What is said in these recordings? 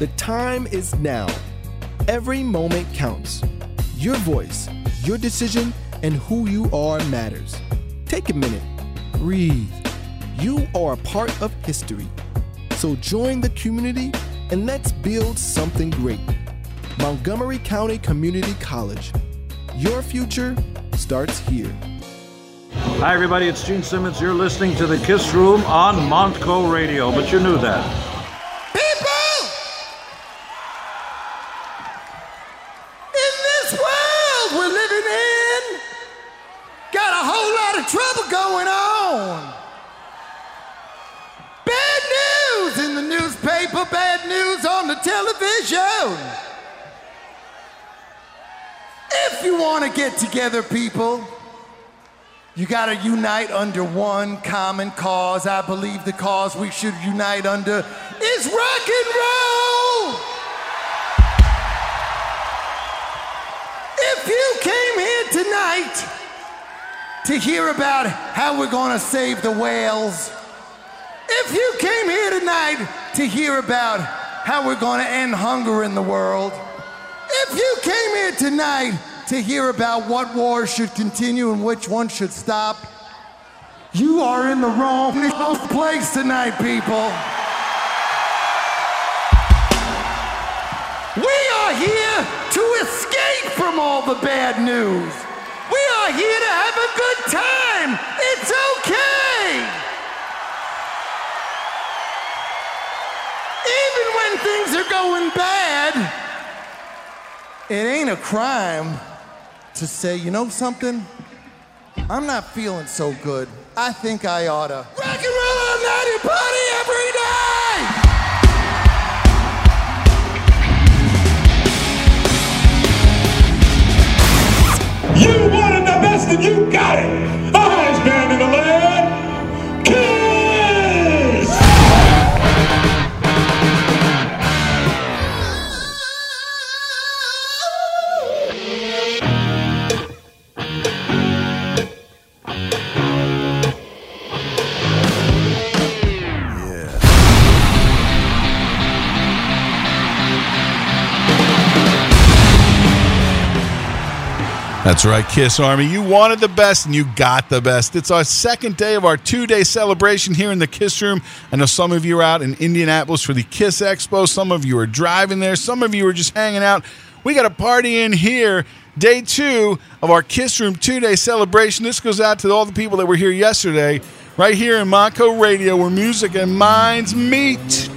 The time is now. Every moment counts. Your voice, your decision, and who you are matters. Take a minute. Breathe. You are a part of history. So join the community and let's build something great. Montgomery County Community College. Your future starts here. Hi everybody, it's Gene Simmons. You're listening to The Kiss Room on Montco Radio, but you knew that. People! In this world we're living in, got a whole lot of trouble going on. Bad news in the newspaper, bad news on the television. If you want to get together, people, you gotta unite under one common cause. I believe the cause we should unite under is rock and roll! If you came here tonight to hear about how we're gonna save the whales, if you came here tonight to hear about how we're gonna end hunger in the world, if you came here tonight to hear about what wars should continue and which one should stop, you are in the wrong place tonight, people. We are here to escape from all the bad news. We are here to have a good time. It's okay. Even when things are going bad, it ain't a crime to say, you know something? I'm not feeling so good. I think I oughta rock and roll all night and party every day! You wanted the best and you got it! The highest band in the land, Kiss! That's right, Kiss Army. You wanted the best, and you got the best. It's our second day of our two-day celebration here in the Kiss Room. I know some of you are out in Indianapolis for the Kiss Expo. Some of you are driving there. Some of you are just hanging out. We got a party in here. Day two of our Kiss Room two-day celebration. This goes out to all the people that were here yesterday, right here in Montco Radio, where music and minds meet.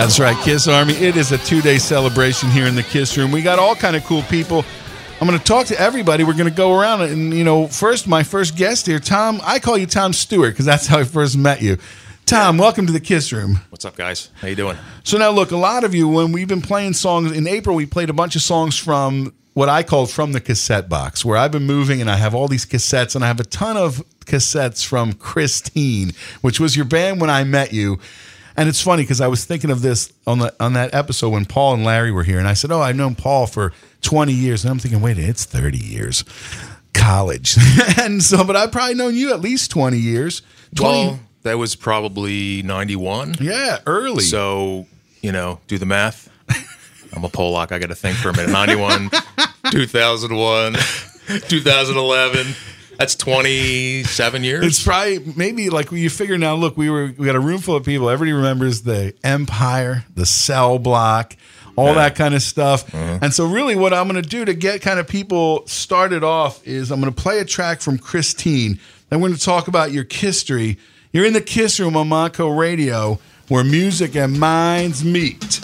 That's right, KISS Army. It is a two-day celebration here in the KISS Room. We got all kind of cool people. I'm going to talk to everybody. We're going to go around. And, you know, first, my first guest here, Tom. I call you Tom Stewart because that's how I first met you. Tom, welcome to the KISS Room. What's up, guys? How you doing? So now, look, a lot of you, when we've been playing songs, in April we played a bunch of songs from what I call from the cassette box, where I've been moving and I have all these cassettes, and I have a ton of cassettes from Christine, which was your band when I met you. And it's funny because I was thinking of this on that episode when Paul and Larry were here, and I said, oh, I've known Paul for 20 years. And I'm thinking, wait, it's 30 years. College. And so, but I've probably known you at least 20 years. Well, that was probably 91. Yeah, early. So, you know, do the math. I'm a Polak. I got to think for a minute. 91, 2001, 2011. That's 27 years. It's probably maybe like you figure now, look, we got a room full of people. Everybody remembers the Empire, the Cell Block, all that kind of stuff. Mm-hmm. And so really what I'm going to do to get kind of people started off is I'm going to play a track from Christine. Then we're going to talk about your history. You're in the KISS Room on Monco Radio, where music and minds meet.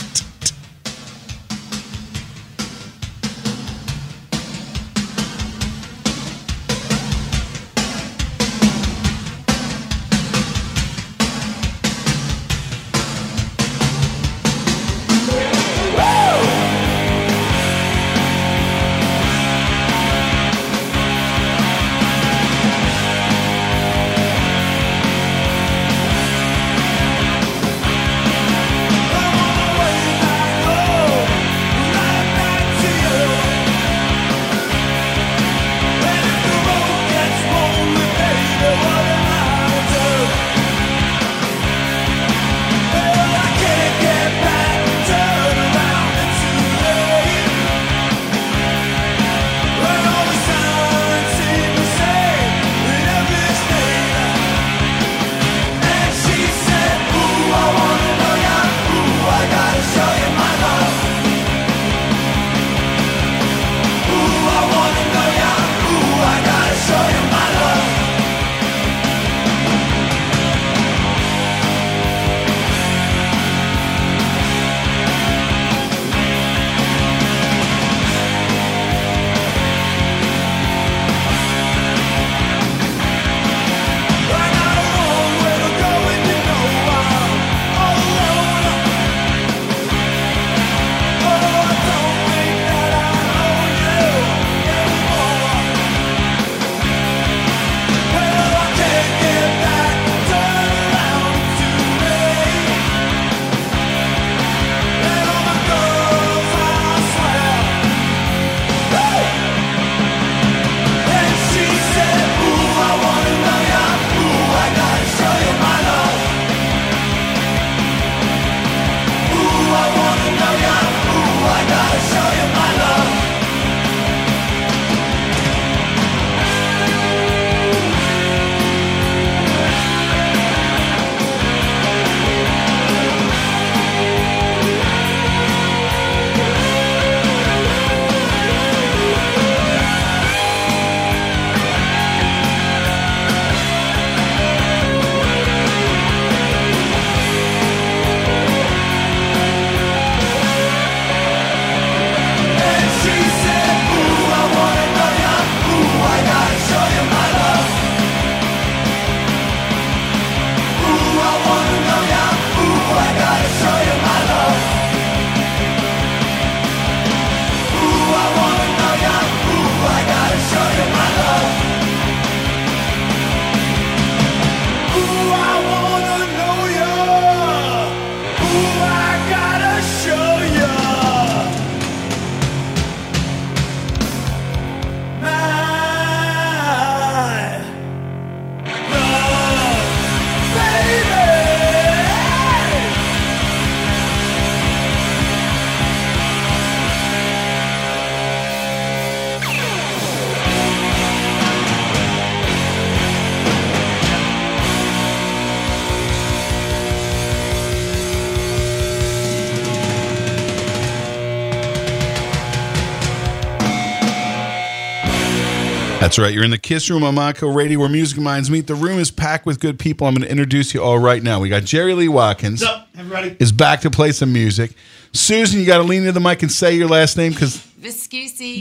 That's right. You're in the KISS Room on Monaco Radio, where music minds meet. The room is packed with good people. I'm going to introduce you all right now. We got Jerry Lee Watkins. What's up, everybody? Is back to play some music. Susan, you got to lean into the mic and say your last name, because Viscusi.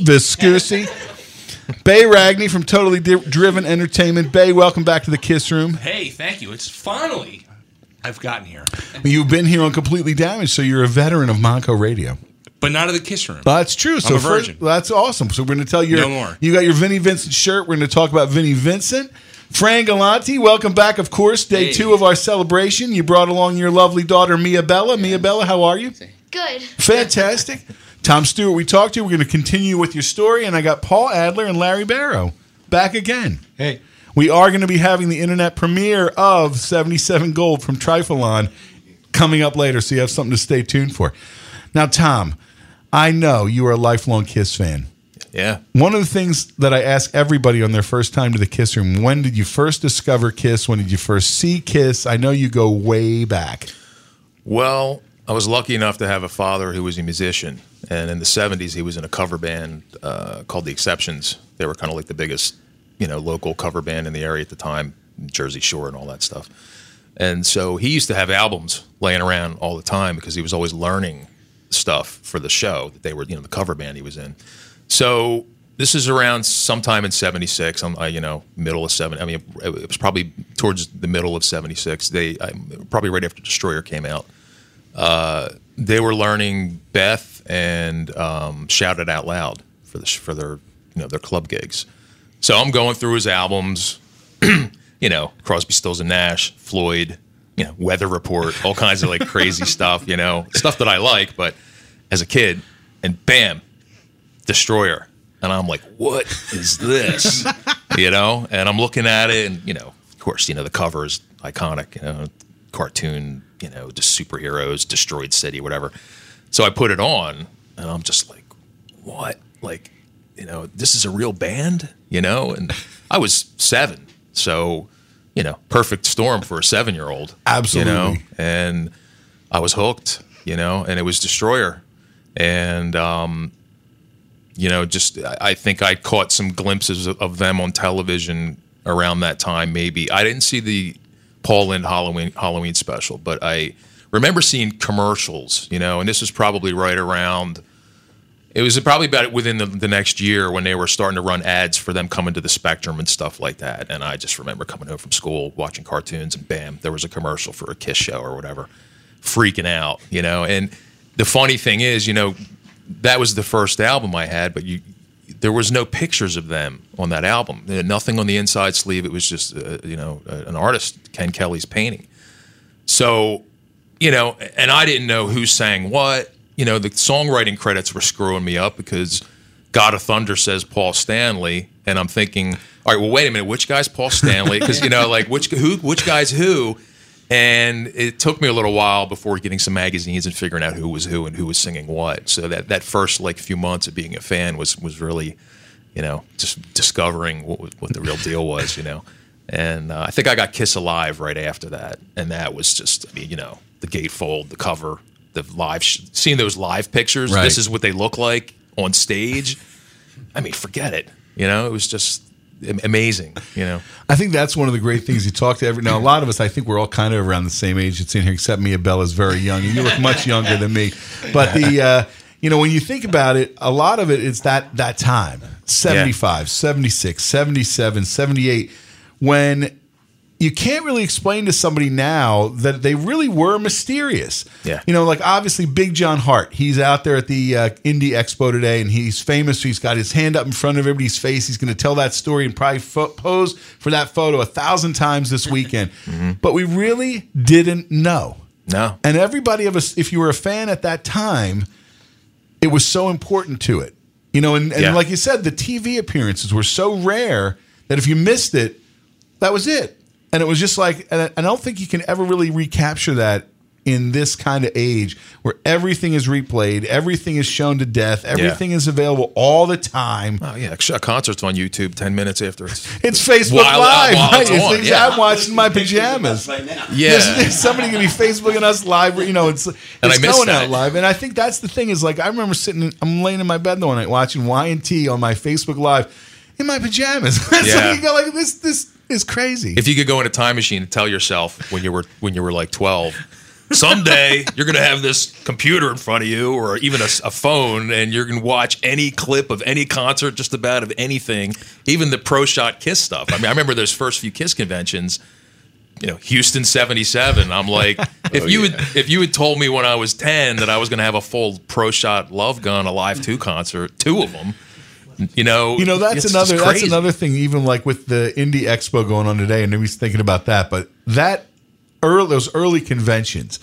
Bay Ragney from Totally Driven Entertainment. Bay, welcome back to the KISS Room. Hey, thank you. It's finally I've gotten here. You've been here on Completely Damaged, so you're a veteran of Monaco Radio. But not of the KISS Room. That's true. So I'm a virgin. That's awesome. So we're going to tell you. No more. You got your Vinnie Vincent shirt. We're going to talk about Vinnie Vincent. Fran Galanti, welcome back, of course. Day two of our celebration. You brought along your lovely daughter, Mia Bella. Mia Bella, how are you? Good. Fantastic. Tom Stewart, we talked to you. We're going to continue with your story. And I got Paul Adler and Larry Barrow back again. Hey. We are going to be having the internet premiere of 77 Gold from Trifalon coming up later. So you have something to stay tuned for. Now, Tom, I know you are a lifelong KISS fan. Yeah. One of the things that I ask everybody on their first time to the KISS Room, when did you first discover KISS? When did you first see KISS? I know you go way back. Well, I was lucky enough to have a father who was a musician. And in the 70s, he was in a cover band called The Exceptions. They were kind of like the biggest, you know, local cover band in the area at the time, Jersey Shore and all that stuff. And so he used to have albums laying around all the time because he was always learning stuff for the show that they were, you know, the cover band he was in. So this is around sometime in 76, you know, middle of 70. I mean, it was probably towards the middle of 76. Probably right after Destroyer came out. They were learning Beth and Shout It Out Loud for their, you know, their club gigs. So I'm going through his albums, you know, Crosby, Stills and Nash, Floyd, you know, Weather Report, all kinds of like crazy stuff, you know, stuff that I like, but as a kid, and bam, Destroyer. And I'm like, what is this? You know, and I'm looking at it and, you know, of course, you know, the cover is iconic, you know, cartoon, you know, just superheroes, destroyed city, whatever. So I put it on and I'm just like, what? Like, you know, this is a real band, you know, and I was 7. So, you know, perfect storm for a 7-year-old. Absolutely. You know? And I was hooked, you know, and it was Destroyer. And, you know, just I think I caught some glimpses of them on television around that time, maybe. I didn't see the Paul Lynde Halloween special, but I remember seeing commercials, you know, and this was probably right around – it was probably about within the next year when they were starting to run ads for them coming to the Spectrum and stuff like that. And I just remember coming home from school, watching cartoons, and bam, there was a commercial for a KISS show or whatever. Freaking out, you know. And the funny thing is, you know, that was the first album I had, but there was no pictures of them on that album. Nothing on the inside sleeve. It was just, you know, an artist, Ken Kelly's painting. So, you know, and I didn't know who sang what. You know, the songwriting credits were screwing me up because God of Thunder says Paul Stanley, and I'm thinking, all right, well, wait a minute, which guy's Paul Stanley? Because, you know, like, which guy's who? And it took me a little while before getting some magazines and figuring out who was who and who was singing what. So that first, like, few months of being a fan was really, you know, just discovering what the real deal was, you know. And I think I got Kiss Alive right after that, and that was just, I mean, you know, the gatefold, the cover, the live, seeing those live pictures, right. This is what they look like on stage. I mean, forget it. You know, it was just amazing, you know. I think that's one of the great things you talk to now, a lot of us, I think we're all kind of around the same age that's in here, except Mia Bella's very young, and you look much younger than me. But the, you know, when you think about it, a lot of it is that time, 75, yeah. 76, 77, 78, when you can't really explain to somebody now that they really were mysterious. Yeah. You know, like obviously Big John Hart, he's out there at the Indie Expo today and he's famous. He's got his hand up in front of everybody's face. He's going to tell that story and probably pose for that photo 1,000 times this weekend. Mm-hmm. But we really didn't know. No. And everybody of us, if you were a fan at that time, it was so important to it. You know, and yeah. Like you said, the TV appearances were so rare that if you missed it, that was it. And it was just like, and I don't think you can ever really recapture that in this kind of age where everything is replayed, everything is shown to death, everything is available all the time. Oh yeah, a concert's on YouTube 10 minutes after it's Facebook Live. While right? It's on, yeah. I'm watching my pajamas. Right now. Yeah, there's somebody gonna be Facebooking us live. You know, it's going out live. And I think that's the thing is like I remember I'm laying in my bed the one night watching Y&T on my Facebook Live. in my pajamas. Yeah. So you go like this is crazy. If you could go in a time machine and tell yourself when you were like 12, someday you're going to have this computer in front of you or even a phone, and you're going to watch any clip of any concert, just about of anything, even the Pro Shot Kiss stuff. I mean, I remember those first few Kiss conventions, you know, Houston 77. I'm like, if you had told me when I was 10 that I was going to have a full Pro Shot Love Gun, a Live 2 concert, two of them. You know that's another thing, even like with the Indie Expo going on today, and nobody's thinking about that, but that those early conventions,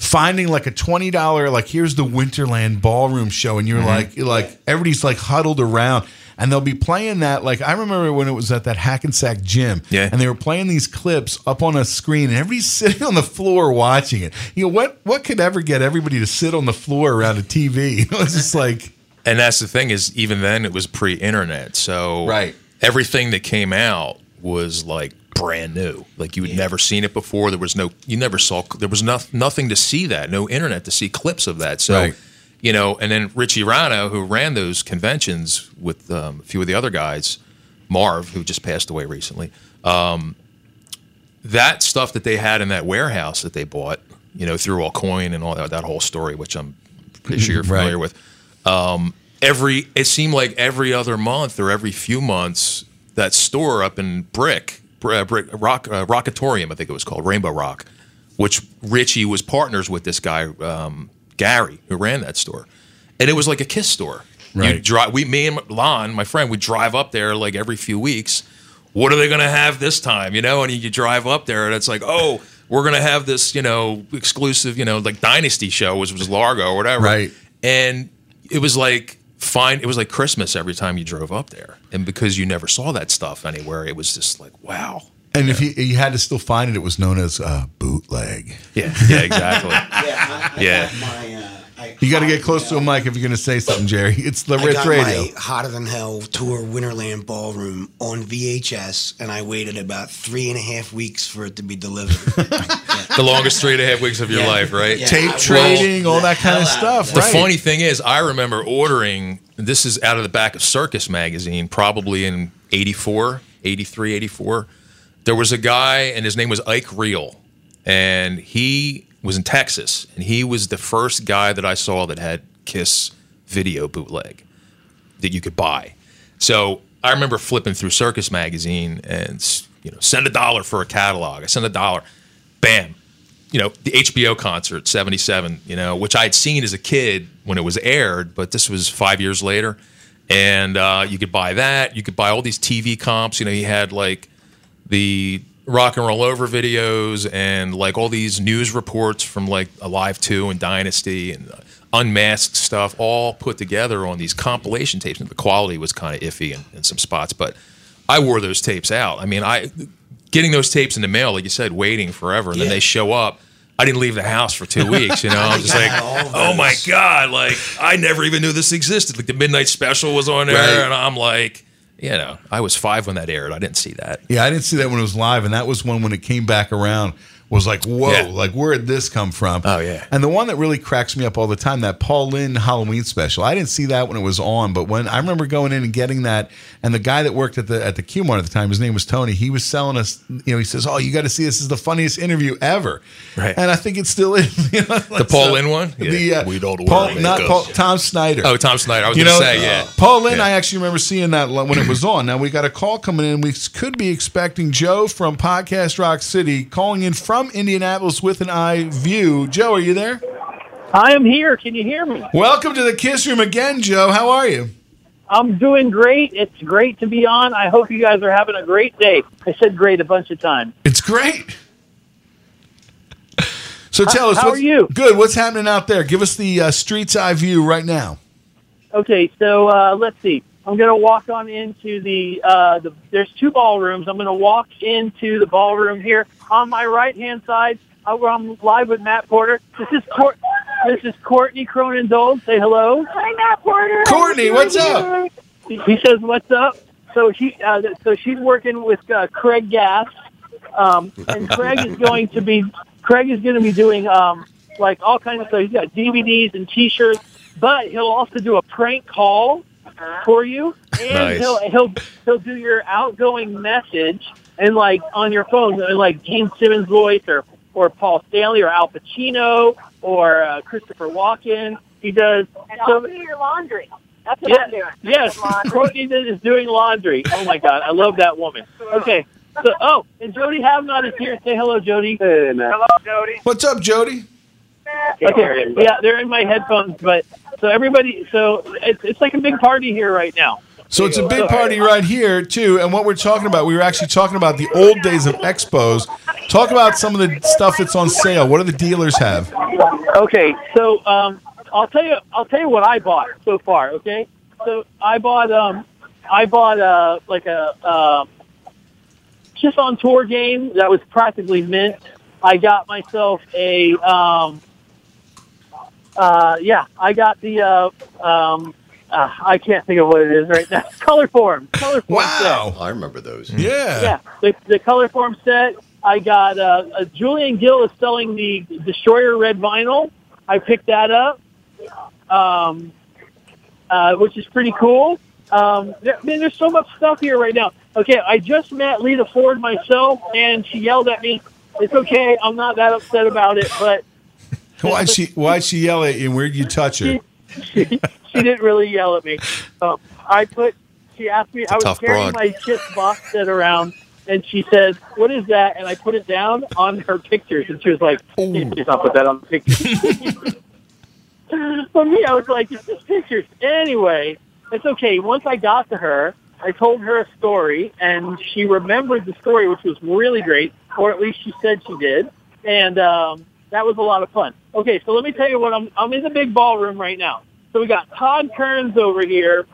finding like a $20, like here's the Winterland Ballroom show, and you're like everybody's like huddled around, and they'll be playing that. Like I remember when it was at that Hackensack gym, and they were playing these clips up on a screen, and everybody's sitting on the floor watching it. You know what could ever get everybody to sit on the floor around a TV? You know, it's just like. And that's the thing is, even then it was pre-internet, so everything that came out was like brand new. Like you had never seen it before. There was nothing to see that, no internet to see clips of that. So, you know, and then Richie Rano, who ran those conventions with a few of the other guys, Marv, who just passed away recently, that stuff that they had in that warehouse that they bought, you know, through Allcoin and all that whole story, which I'm pretty sure you're familiar with. It seemed like every other month or every few months, that store up in Rockatorium, I think it was called, Rainbow Rock, which Richie was partners with this guy, Gary, who ran that store. And it was like a Kiss store. Right. Me and Lon, my friend, would drive up there like every few weeks. What are they going to have this time? You know, and you drive up there and it's like, oh, we're going to have this, you know, exclusive, you know, like Dynasty show, which was Largo or whatever. Right. And it was like it was like Christmas every time you drove up there, and because you never saw that stuff anywhere, it was just like wow. And if you had to still find it, it was known as bootleg. Yeah, exactly. You got to get close to a mic if you're going to say something, Jerry. It's the Ritz Radio. I got my Hotter Than Hell tour Winterland Ballroom on VHS, and I waited about 3.5 weeks for it to be delivered. The longest 3.5 weeks of your life, right? Yeah. Tape trading, all that kind of stuff. The funny thing is, I remember ordering, this is out of the back of Circus magazine, probably in 83, 84. There was a guy, and his name was Ike Reel, and he was in Texas, and he was the first guy that I saw that had Kiss video bootleg that you could buy. So I remember flipping through Circus magazine and, you know, send $1 for a catalog. I sent $1, bam, you know, the HBO concert, 77, you know, which I had seen as a kid when it was aired, but this was 5 years later. And you could buy that. You could buy all these TV comps. You know, he had like the Rock and Roll Over videos and like all these news reports from like Alive 2 and Dynasty and Unmasked stuff, all put together on these compilation tapes. And the quality was kind of iffy in some spots, but I wore those tapes out. I mean, getting those tapes in the mail, like you said, waiting forever, and then they show up. I didn't leave the house for 2 weeks, you know. I was just like, oh my God, like I never even knew this existed. Like the Midnight Special was on there, and I'm like, you know, I was 5 when that aired. I didn't see that. Yeah, I didn't see that when it was live, and that was when it came back around, was like, whoa, like where did this come from? Oh, yeah. And the one that really cracks me up all the time, that Paul Lynde Halloween special. I didn't see that when it was on, but when I remember going in and getting that, and the guy that worked at the Q-Mart at the time, his name was Tony, he was selling us, you know, he says, oh, you got to see this is the funniest interview ever. Right. And I think it still is. You know, like the Paul Lynde one? Yeah. We don't wear makeup. Not Paul, Tom Snyder. Oh, Tom Snyder. I was going to say, Paul Lynde, I actually remember seeing that when it was on. Now, we got a call coming in. We could be expecting Joe from Podcast Rock City calling in from Indianapolis with an eye view. Joe, are you there? I am here. Can you hear me? Welcome to the Kiss Room again, Joe. How are you? I'm doing great. It's great to be on. I hope you guys are having a great day. I said great a bunch of times. It's great. So tell us. How are you? Good. What's happening out there? Give us the street's eye view right now. Okay, so let's see. I'm going to walk on into the there's two ballrooms. I'm going to walk into the ballroom here. On my right-hand side, I'm live with Matt Porter. This is Courtney Cronin-Dold. Say hello. Hi, Matt Porter. Courtney, what's up? He says, what's up? So she's working with Craig Gass, and Craig is going to be doing like all kinds of stuff. He's got DVDs and T-shirts, but he'll also do a prank call for you. and nice. he'll do your outgoing message and like on your phone, like Gene Simmons' voice or Paul Stanley or Al Pacino or Christopher Walken. He does. And I'll do your laundry. That's what I'm doing. Yes, Courtney is doing laundry. Oh my God, I love that woman. Okay. So, and Jody Havnott is here. Say hello, Jody. Hey, hello, Jody. What's up, Jody? Okay. Yeah, they're in my headphones, but so everybody, it's like a big party here right now. So it's a big party right here too, and what we're talking about, we were actually talking about the old days of expos. Talk about some of the stuff that's on sale. What do the dealers have? Okay, so I'll tell you what I bought so far. Okay, so I bought like a Kiss on Tour game that was practically mint. I got myself a I can't think of what it is right now. Color form. Wow, set. I remember those. Yeah. The color form set. I got Julian Gill is selling the Destroyer red vinyl. I picked that up, which is pretty cool. There's so much stuff here right now. Okay, I just met Lita Ford myself, and she yelled at me. It's okay. I'm not that upset about it, but why'd she yell at you? Where'd you touch her? She didn't really yell at me. She asked me. I was carrying my Kiss box set around, and she said, "What is that?" And I put it down on her pictures, and she was like, "Please not put that on the pictures." For me, I was like, "It's just pictures." Anyway, it's okay. Once I got to her, I told her a story, and she remembered the story, which was really great. Or at least she said she did, and that was a lot of fun. Okay, so let me tell you what I'm in the big ballroom right now. So we got Todd Kearns over here,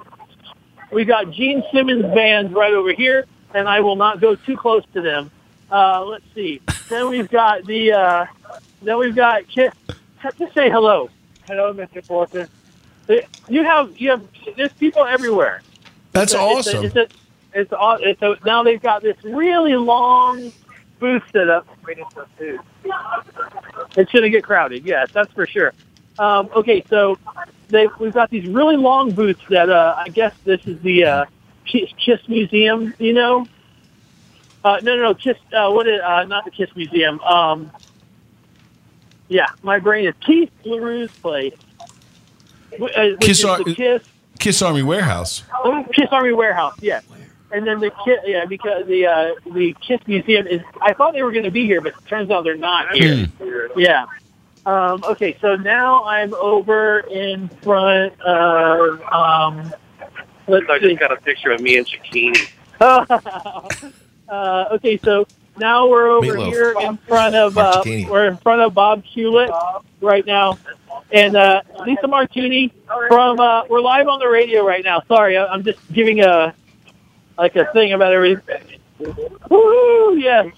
we got Gene Simmons band right over here, and I will not go too close to them. Let's see. Then we've got Kiss. Just say hello. Hello, Mr. Forster. You have there's people everywhere. That's awesome. So now they've got this really long booth set up waiting for food. It's going to get crowded, yes, that's for sure. Okay, so we've got these really long booths that I guess this is the Kiss Museum, you know? No, Kiss, not the Kiss Museum. My brain is Keith LaRue's place. Kiss Army Warehouse. Oh, Kiss Army Warehouse, yeah. And then because the Kiss Museum is. I thought they were going to be here, but it turns out they're not here. Yeah. Okay, so now I'm over in front of. I just got a picture of me and Shaquini. Okay, so now we're over here in front of. We're in front of Bob Hewlett right now, and Lisa Martini from. We're live on the radio right now. Sorry, I'm just giving a. Like a thing about everything. Woo! Yes.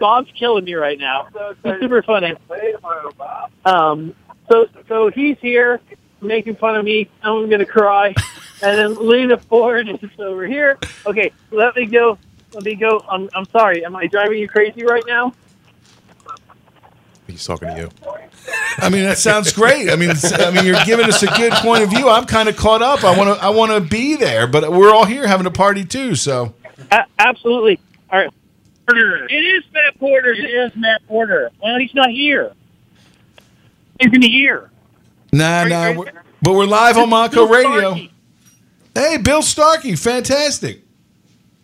Bob's killing me right now. He's super funny. So he's here making fun of me. I'm gonna cry. And then Lita Ford is over here. Okay, let me go. I'm sorry. Am I driving you crazy right now? He's talking to you. I mean, that sounds great. I mean, you're giving us a good point of view. I'm kind of caught up. I want to be there, but we're all here having a party too. So, absolutely. All right. It is Matt Porter. Well, he's not here. He's in the ear. Nah. But we're live on Monco Radio. Starkey. Hey, Bill Starkey, fantastic.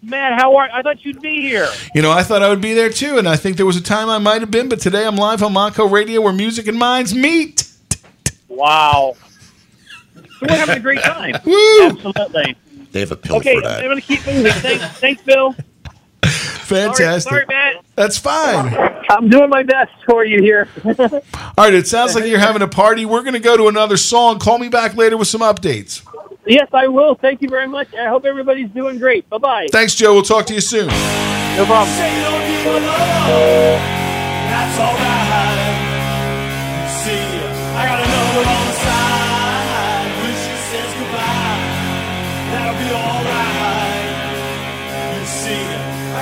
Man, how are you? I thought you'd be here. You know, I thought I would be there, too, and I think there was a time I might have been, but today I'm live on Monco Radio where music and minds meet. Wow. So we're having a great time. Woo! Absolutely. They have a pill for that. Okay, I'm going to keep moving. Thanks, Bill. Fantastic. Sorry, Matt. That's fine. I'm doing my best for you here. All right, it sounds like you're having a party. We're going to go to another song. Call me back later with some updates. Yes, I will. Thank you very much. I hope everybody's doing great. Bye-bye. Thanks, Joe. We'll talk to you soon. No problem. Say no to love. That's all right. See you. I got another on the side. When she says goodbye, that'll be all right. You see you. I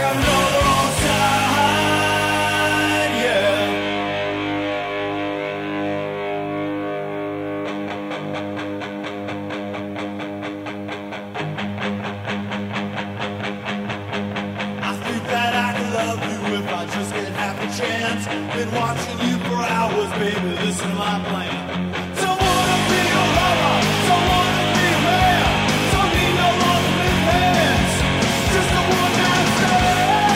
got another on the side. Yeah. if I just get half a chance. Been watching you for hours, baby, listen to my plan. Don't wanna be a lover, don't wanna be a man, don't need no lonely hands, just a one night stand.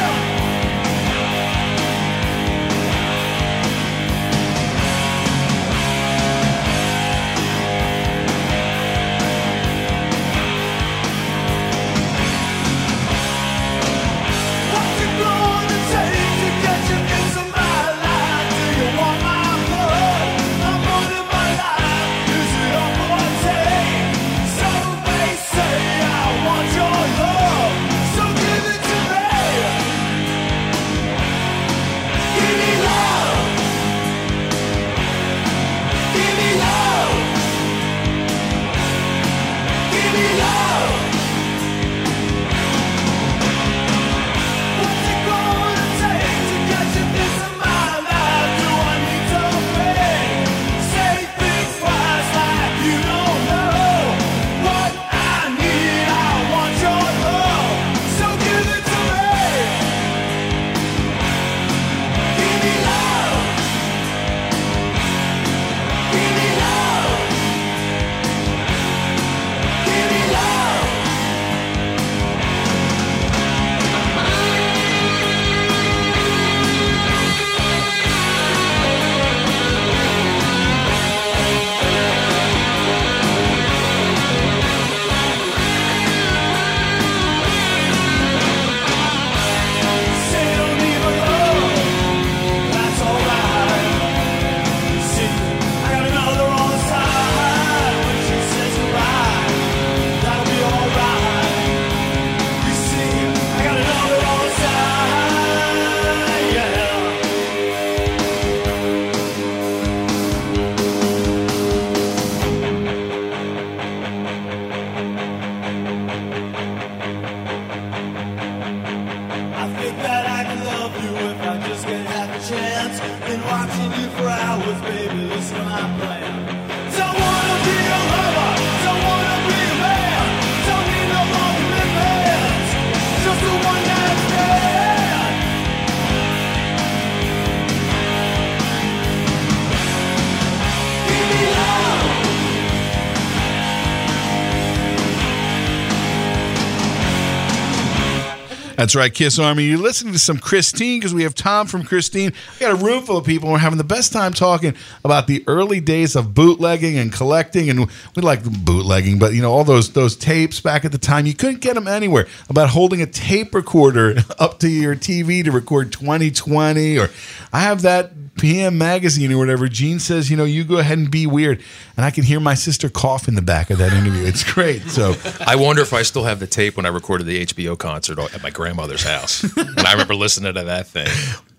That's right, Kiss Army. You're listening to some Christine because we have Tom from Christine. We got a room full of people. We're having the best time talking about the early days of bootlegging and collecting, and we like bootlegging, but you know all those tapes back at the time. You couldn't get them anywhere. About holding a tape recorder up to your TV to record 2020, or I have that PM magazine or whatever. Gene says, you know, you go ahead and be weird, and I can hear my sister cough in the back of that interview. It's great. So I wonder if I still have the tape when I recorded the HBO concert at my grandmother's house, and I remember listening to that thing.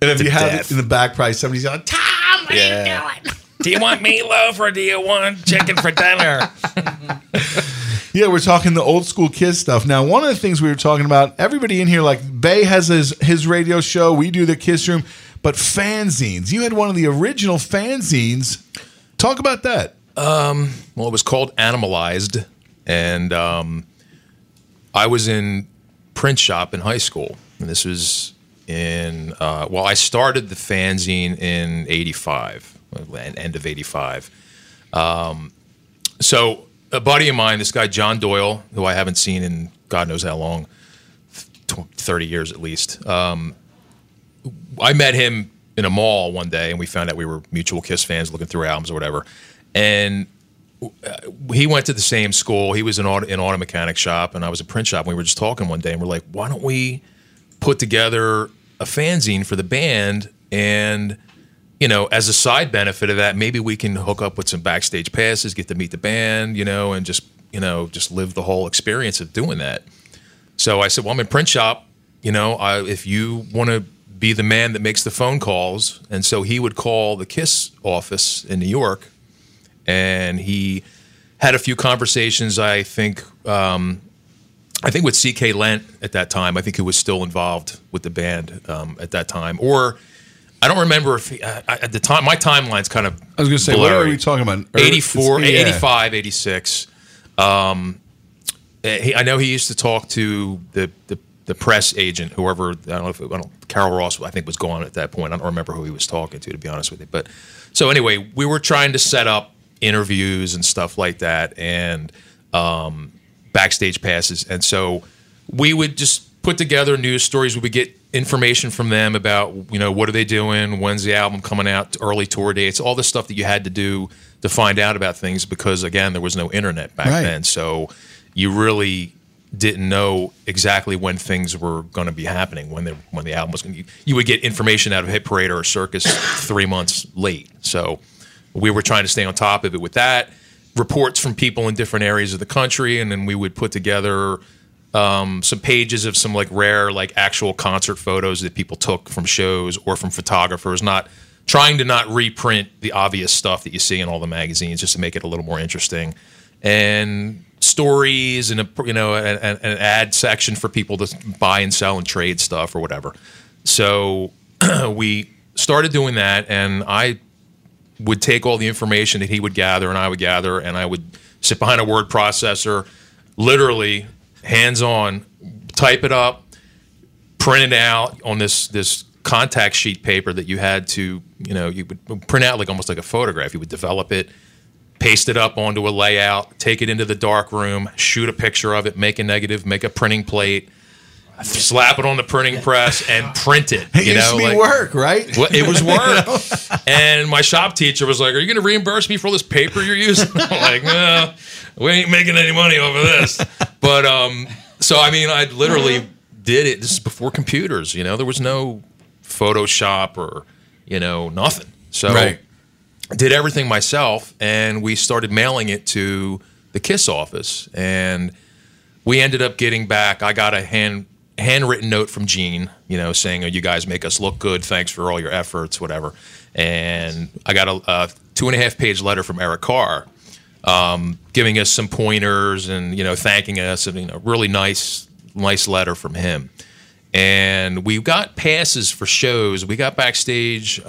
And if you have it in the back, probably somebody's going, "Tom, what are you doing? Do you want meatloaf or do you want chicken for dinner?" Yeah, we're talking the old school Kiss stuff. Now, one of the things we were talking about, everybody in here, like Bay has his radio show, we do the Kiss Room, but fanzines. You had one of the original fanzines. Talk about that. Well, it was called Animalized, and I was in print shop in high school, and this was in, well, I started the fanzine in 85, end of 85. So a buddy of mine, this guy John Doyle, who I haven't seen in God knows how long, 30 years at least, I met him in a mall one day, and we found out we were mutual Kiss fans looking through albums or whatever. And he went to the same school. He was in auto mechanic shop, and I was a print shop. We were just talking one day, and we're like, why don't we put together a fanzine for the band? And, you know, as a side benefit of that, maybe we can hook up with some backstage passes, get to meet the band, you know, and just live the whole experience of doing that. So I said, well, I'm in print shop. You know, if you want to be the man that makes the phone calls. And so he would call the Kiss office in New York, and he had a few conversations, I think with CK Lent at that time, I think, who was still involved with the band at that time. Or I don't remember if at the time, my timeline's kind of blurry. I was going to say, what are we talking about? 84, yeah. 85, 86. I know he used to talk to the the press agent, whoever, I don't know if it, Carol Ross, I think, was gone at that point. I don't remember who he was talking to be honest with you. But so anyway, we were trying to set up interviews and stuff like that, and backstage passes. And so we would just put together news stories. We would get information from them about, you know, what are they doing, when's the album coming out, early tour dates, all the stuff that you had to do to find out about things, because again, there was no internet back then. So you really didn't know exactly when things were going to be happening, when the album was going to be. You would get information out of Hit Parade or Circus 3 months late. So we were trying to stay on top of it with that. Reports from people in different areas of the country, and then we would put together some pages of some like rare, like actual concert photos that people took from shows or from photographers, not trying to not reprint the obvious stuff that you see in all the magazines, just to make it a little more interesting. And stories, and an ad section for people to buy and sell and trade stuff or whatever. So we started doing that, and I would take all the information that he would gather and I would gather, and I would sit behind a word processor, literally hands-on, type it up, print it out on this contact sheet paper that you had to, you would print out like almost like a photograph. You would develop it, paste it up onto a layout, take it into the dark room, shoot a picture of it, make a negative, make a printing plate, slap it on the printing press, and print it. It used to be work, right? Well, it was work. And my shop teacher was like, "Are you going to reimburse me for all this paper you're using?" I'm like, "No, we ain't making any money over this." But so, I mean, I literally did it. This is before computers, There was no Photoshop or, nothing. So I did everything myself, and we started mailing it to the KISS office. And we ended up getting back, I got a handwritten note from Gene, saying, "Oh, you guys make us look good. Thanks for all your efforts," whatever. And I got a 2.5-page letter from Eric Carr, giving us some pointers and, thanking us. And, really nice letter from him. And we got passes for shows. We got backstage at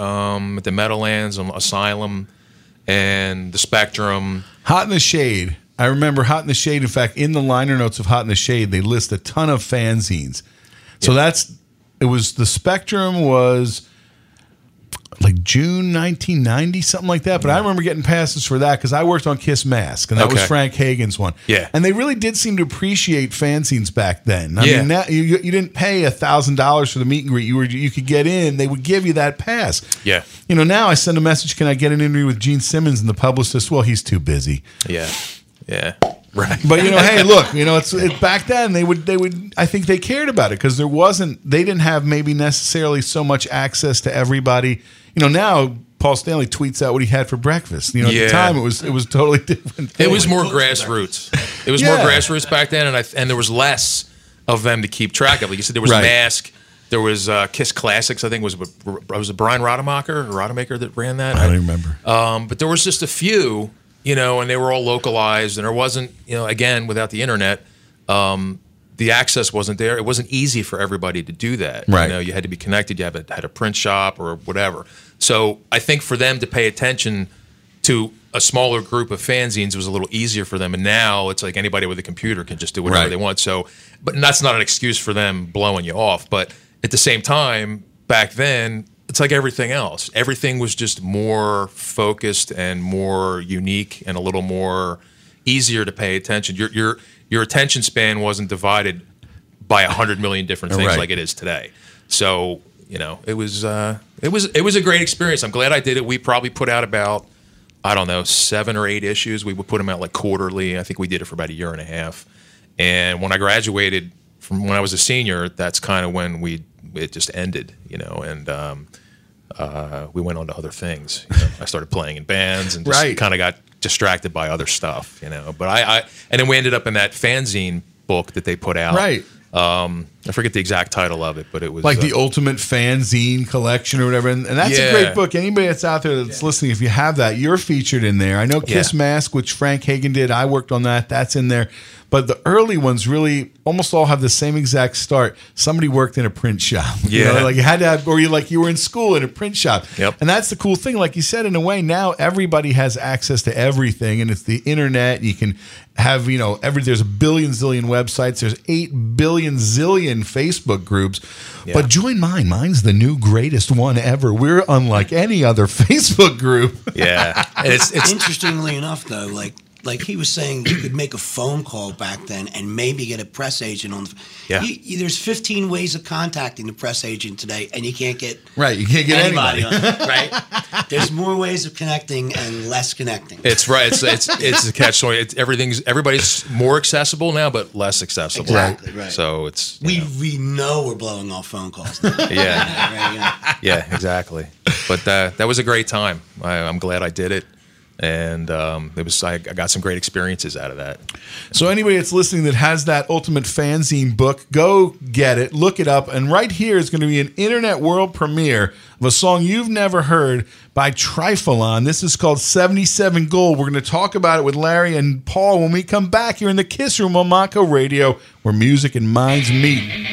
the Meadowlands, Asylum, and the Spectrum. Hot in the Shade. I remember Hot in the Shade. In fact, in the liner notes of Hot in the Shade, they list a ton of fanzines. So it was the Spectrum was like June 1990, something like that. But I remember getting passes for that because I worked on Kiss Mask, and that was Frank Hagen's one. Yeah. And they really did seem to appreciate fanzines back then. I mean, that, you didn't pay $1,000 for the meet and greet. You could get in. They would give you that pass. Yeah. Now I send a message, "Can I get an interview with Gene Simmons?" And the publicist, "Well, he's too busy." Yeah. Yeah, right. But hey, look, it's back then they would. I think they cared about it because they didn't have maybe necessarily so much access to everybody. Now Paul Stanley tweets out what he had for breakfast. At the time it was totally different. It was more grassroots. It was more grassroots back then, and there was less of them to keep track of. Like you said, there was Mask. There was Kiss Classics, I think, was it Brian Rademacher that ran that? I don't remember. But there was just a few. And they were all localized, and there wasn't, again, without the internet, the access wasn't there. It wasn't easy for everybody to do that. Right. You had to be connected. You had a print shop or whatever. So I think for them to pay attention to a smaller group of fanzines was a little easier for them. And now it's like anybody with a computer can just do whatever they want. So, but that's not an excuse for them blowing you off. But at the same time, back then, it's like everything else. Everything was just more focused and more unique and a little more easier to pay attention. Your attention span wasn't divided by 100 million different things like it is today. So, it was a great experience. I'm glad I did it. We probably put out about, 7 or 8 issues. We would put them out like quarterly. I think we did it for about a year and a half. And when I graduated from when I was a senior, that's kind of when it just ended, and we went on to other things. I started playing in bands and just kind of got distracted by other stuff, But and then we ended up in that fanzine book that they put out. Right. I forget the exact title of it, but it was like the Ultimate Fanzine Collection or whatever. And that's a great book. Anybody that's out there that's listening, if you have that, you're featured in there. I know Kiss Mask, which Frank Hagen did. I worked on that. That's in there. But the early ones really almost all have the same exact start. Somebody worked in a print shop. Yeah. Like you had to have, or you were in school in a print shop. Yep. And that's the cool thing. Like you said, in a way, now everybody has access to everything, and it's the internet. You can have, there's a billion zillion websites. There's 8 billion zillion in Facebook groups, but join mine. Mine's the new greatest one ever. We're unlike any other Facebook group. Yeah. It's interestingly enough, though, like he was saying, you could make a phone call back then and maybe get a press agent on. There's 15 ways of contacting the press agent today, and you can't get anybody on, right? There's more ways of connecting and less connecting. It's right. It's a catch-22. Everybody's more accessible now, but less accessible. Exactly right. So it's we know we're blowing off phone calls now. Yeah, exactly. But that was a great time. I'm glad I did it. And I got some great experiences out of that. So anybody that's listening that has that Ultimate Fanzine book, go get it, look it up. And right here is going to be an internet world premiere of a song you've never heard by Trifalon. This is called 77 Gold. We're going to talk about it with Larry and Paul when we come back here in the Kiss Room on Mako Radio, where music and minds meet.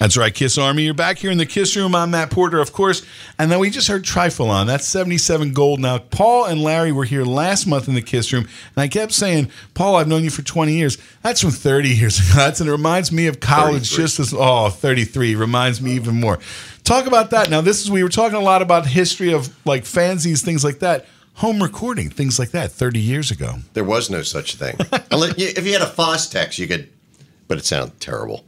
That's right, Kiss Army. You're back here in the Kiss Room. I'm Matt Porter, of course. And then we just heard Trifalon. That's 77 Gold. Now, Paul and Larry were here last month in the Kiss Room, and I kept saying, Paul, I've known you for 20 years. That's from 30 years ago. That's, and it reminds me of college. 33. Just as, 33. Reminds me even more. Talk about that. Now, this is, we were talking a lot about history of, like, fanzines, things like that. Home recording, things like that, 30 years ago. There was no such thing. If you had a Fostex, you could but it sounded terrible.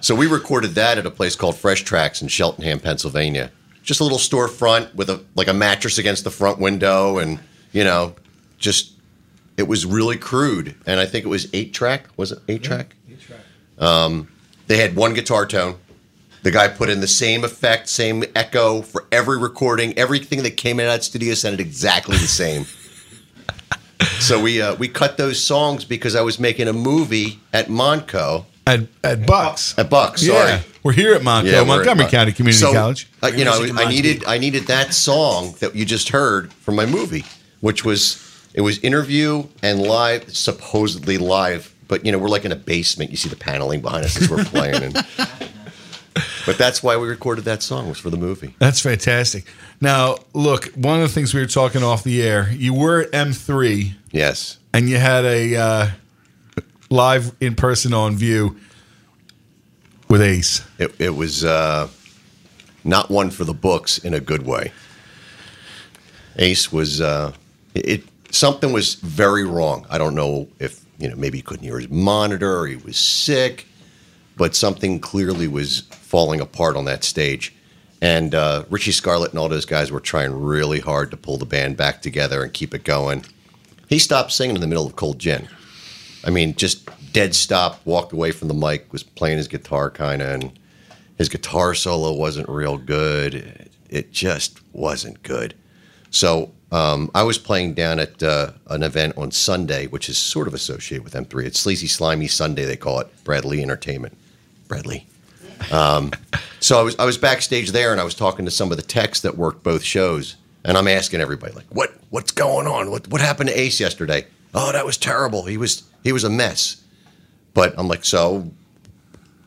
So we recorded that at a place called Fresh Tracks in Cheltenham, Pennsylvania. Just a little storefront with a mattress against the front window, and it was really crude. And I think it was 8-track. Was it 8-track? Yeah, 8-track. They had one guitar tone. The guy put in the same effect, same echo for every recording. Everything that came in that studio sounded exactly the same. So we cut those songs because I was making a movie at Monco. At Bucks. At Bucks, sorry. Yeah. We're here at Monco, Montgomery County Community College. I needed that song that you just heard from my movie, which was, it was interview and live, supposedly live. But, we're like in a basement. You see the paneling behind us as we're playing. But that's why we recorded that song, was for the movie. That's fantastic. Now, look, one of the things we were talking off the air, you were at M3. Yes. And you had a... live in person on view with Ace. It was not one for the books in a good way. Ace was something was very wrong. I don't know if maybe he couldn't hear his monitor or he was sick, but something clearly was falling apart on that stage. And Richie Scarlett and all those guys were trying really hard to pull the band back together and keep it going. He stopped singing in the middle of Cold Gin. I mean, just dead stop, walked away from the mic, was playing his guitar kind of, and his guitar solo wasn't real good. It just wasn't good. So I was playing down at an event on Sunday, which is sort of associated with M3. It's Sleazy Slimy Sunday, they call it. Bradley Entertainment. Bradley. So I was backstage there, and I was talking to some of the techs that worked both shows, and I'm asking everybody, like, what's going on? What happened to Ace yesterday? Oh, that was terrible. He was a mess. But I'm like, so,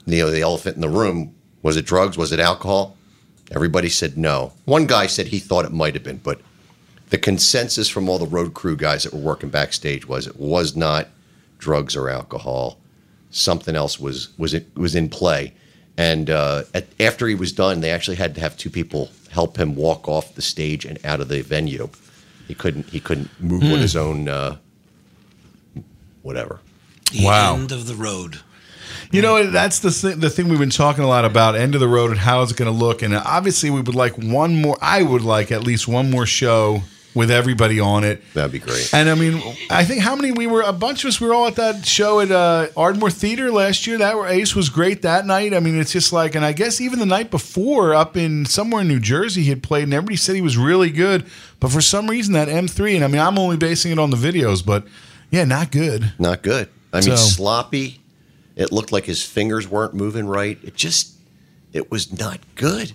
the elephant in the room, was it drugs? Was it alcohol? Everybody said no. One guy said he thought it might have been, but the consensus from all the road crew guys that were working backstage was it was not drugs or alcohol. Something else was in play. And after he was done, they actually had to have two people help him walk off the stage and out of the venue. He couldn't move on his own. Whatever. Wow. End of the road. That's the thing we've been talking a lot about, end of the road and how it's going to look. And obviously we would like at least one more show with everybody on it. That'd be great. And I mean, I think a bunch of us, we were all at that show at Ardmore Theater last year. That Ace was great that night. I mean, it's just like, and I guess even the night before up in somewhere in New Jersey, he had played and everybody said he was really good. But for some reason that M3, and I mean, I'm only basing it on the videos, but yeah, not good. Not good. I mean, sloppy. It looked like his fingers weren't moving right. It was not good.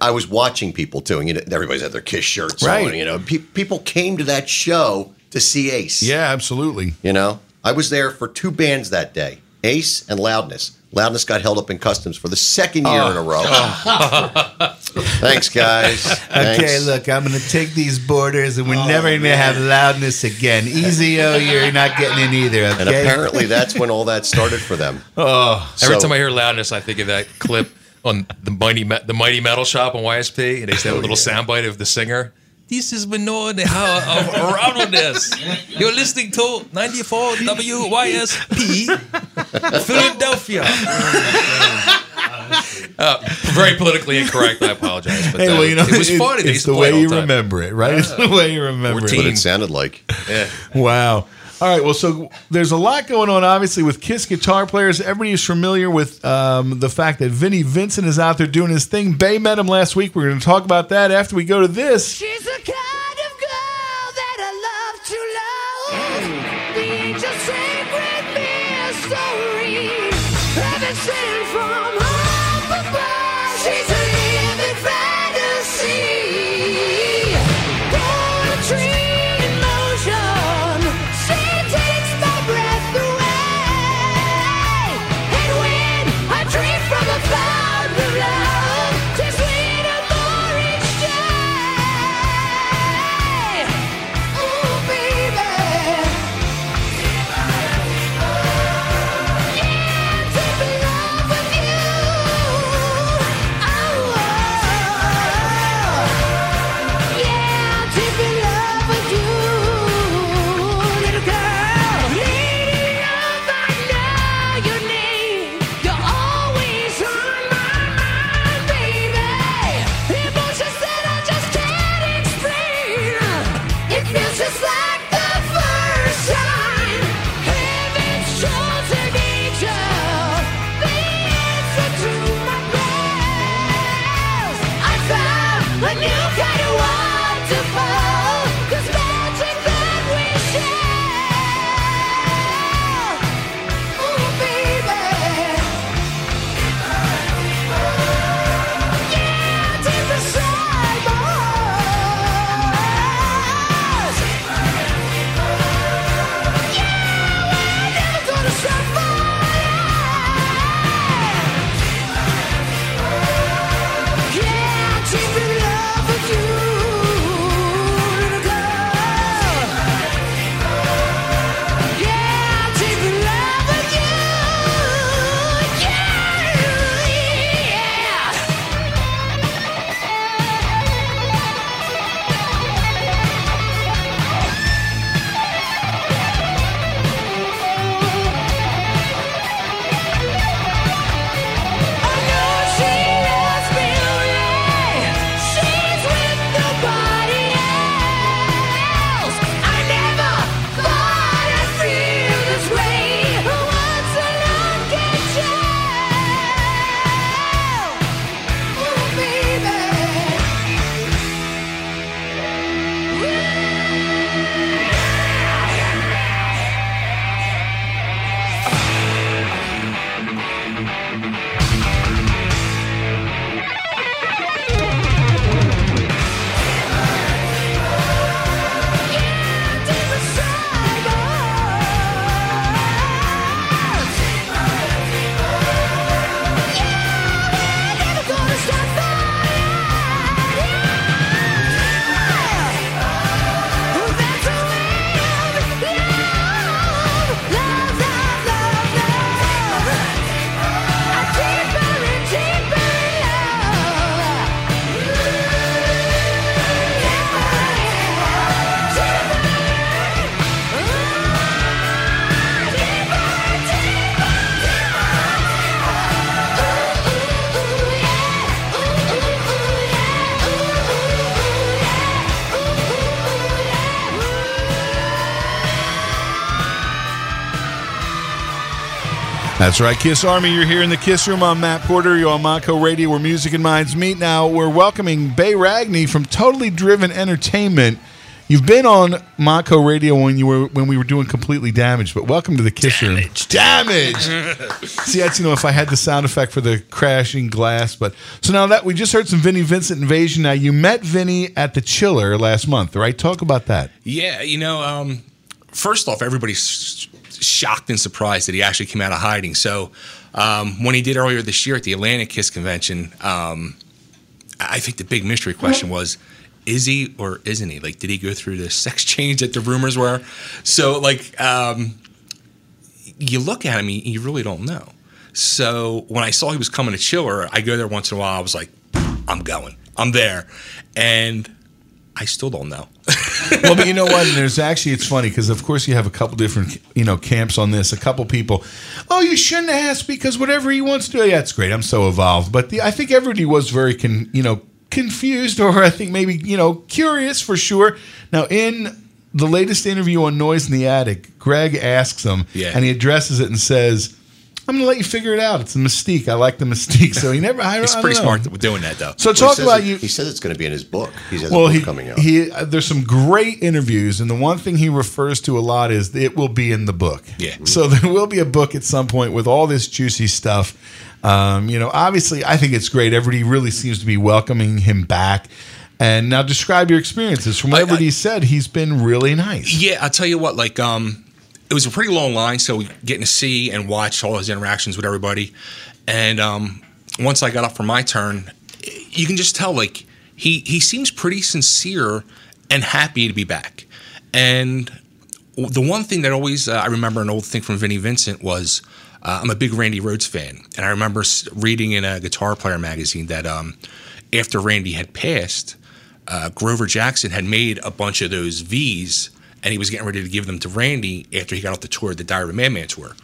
I was watching people too, and everybody's had their KISS shirts on. People came to that show to see Ace. Yeah, absolutely. I was there for two bands that day, Ace and Loudness. Loudness got held up in customs for the second year in a row. Thanks, guys. Thanks. Okay, look, I'm going to take these borders, and we're never going to have Loudness again. Easy-o, you're not getting in either, okay? And apparently that's when all that started for them. Every time I hear Loudness, I think of that clip on the Mighty Metal Shop on YSP, and they have a little soundbite of the singer. This is Benoit the Hour of Roundness. You're listening to 94 WYSP, Philadelphia. Very politically incorrect. I apologize. But it was funny. It's the way you remember it, right? It's the way you remember it. That's what it sounded like. Yeah. Wow. All right, well, so there's a lot going on, obviously, with KISS guitar players. Everybody is familiar with the fact that Vinnie Vincent is out there doing his thing. Bay met him last week. We're going to talk about that after we go to this. She's the kind of girl that I love to love. The angels sing with mystery. Heaven sent from up above. She's a living fantasy. Poetry in motion. That's right, Kiss Army. You're here in the Kiss Room. I'm Matt Porter. You're on Monco Radio, where music and minds meet. Now, we're welcoming Bay Ragney from Totally Driven Entertainment. You've been on Monco Radio when we were doing Completely Damaged, but welcome to the Kiss Room. Damaged! See, that's, you know, if I had the sound effect for the crashing glass. But so now that we just heard some Vinnie Vincent Invasion. Now, you met Vinnie at the Chiller last month, right? Talk about that. Yeah, you know, first off, everybody's shocked and surprised that he actually came out of hiding. So when he did earlier this year at the Atlantic Kiss Convention, I think the big mystery question was, is he or isn't he? Like, did he go through the sex change that the rumors were? So, like, you look at him, you really don't know. So when I saw he was coming to Chiller, I go there once in a while. I was like, I'm going. I'm there. And I still don't know. Well, but you know what? There's actually, it's funny because, of course, you have a couple different, you know, camps on this. A couple people, oh, you shouldn't ask because whatever he wants to do, yeah, it's great. I'm so evolved. But I think everybody was very, confused, or I think maybe, you know, curious for sure. Now, in the latest interview on Noise in the Attic, Greg asks him, and he addresses it and says, I'm going to let you figure it out. It's a mystique. I like the mystique. So he never. He's pretty smart doing that, though. So talk about you. He says it's going to be in his book. He says it's coming out. There's some great interviews, and the one thing he refers to a lot is it will be in the book. Yeah. So there will be a book at some point with all this juicy stuff. You know, obviously, I think it's great. Everybody really seems to be welcoming him back. And now describe your experiences. From what everybody said, he's been really nice. Yeah, I'll tell you what, like, it was a pretty long line, so getting to see and watch all his interactions with everybody. And once I got up for my turn, you can just tell, like, he seems pretty sincere and happy to be back. And the one thing that always I remember an old thing from Vinnie Vincent was I'm a big Randy Rhoads fan. And I remember reading in a Guitar Player magazine that after Randy had passed, Grover Jackson had made a bunch of those Vs, and he was getting ready to give them to Randy after he got off the tour, the Diary of Madman tour.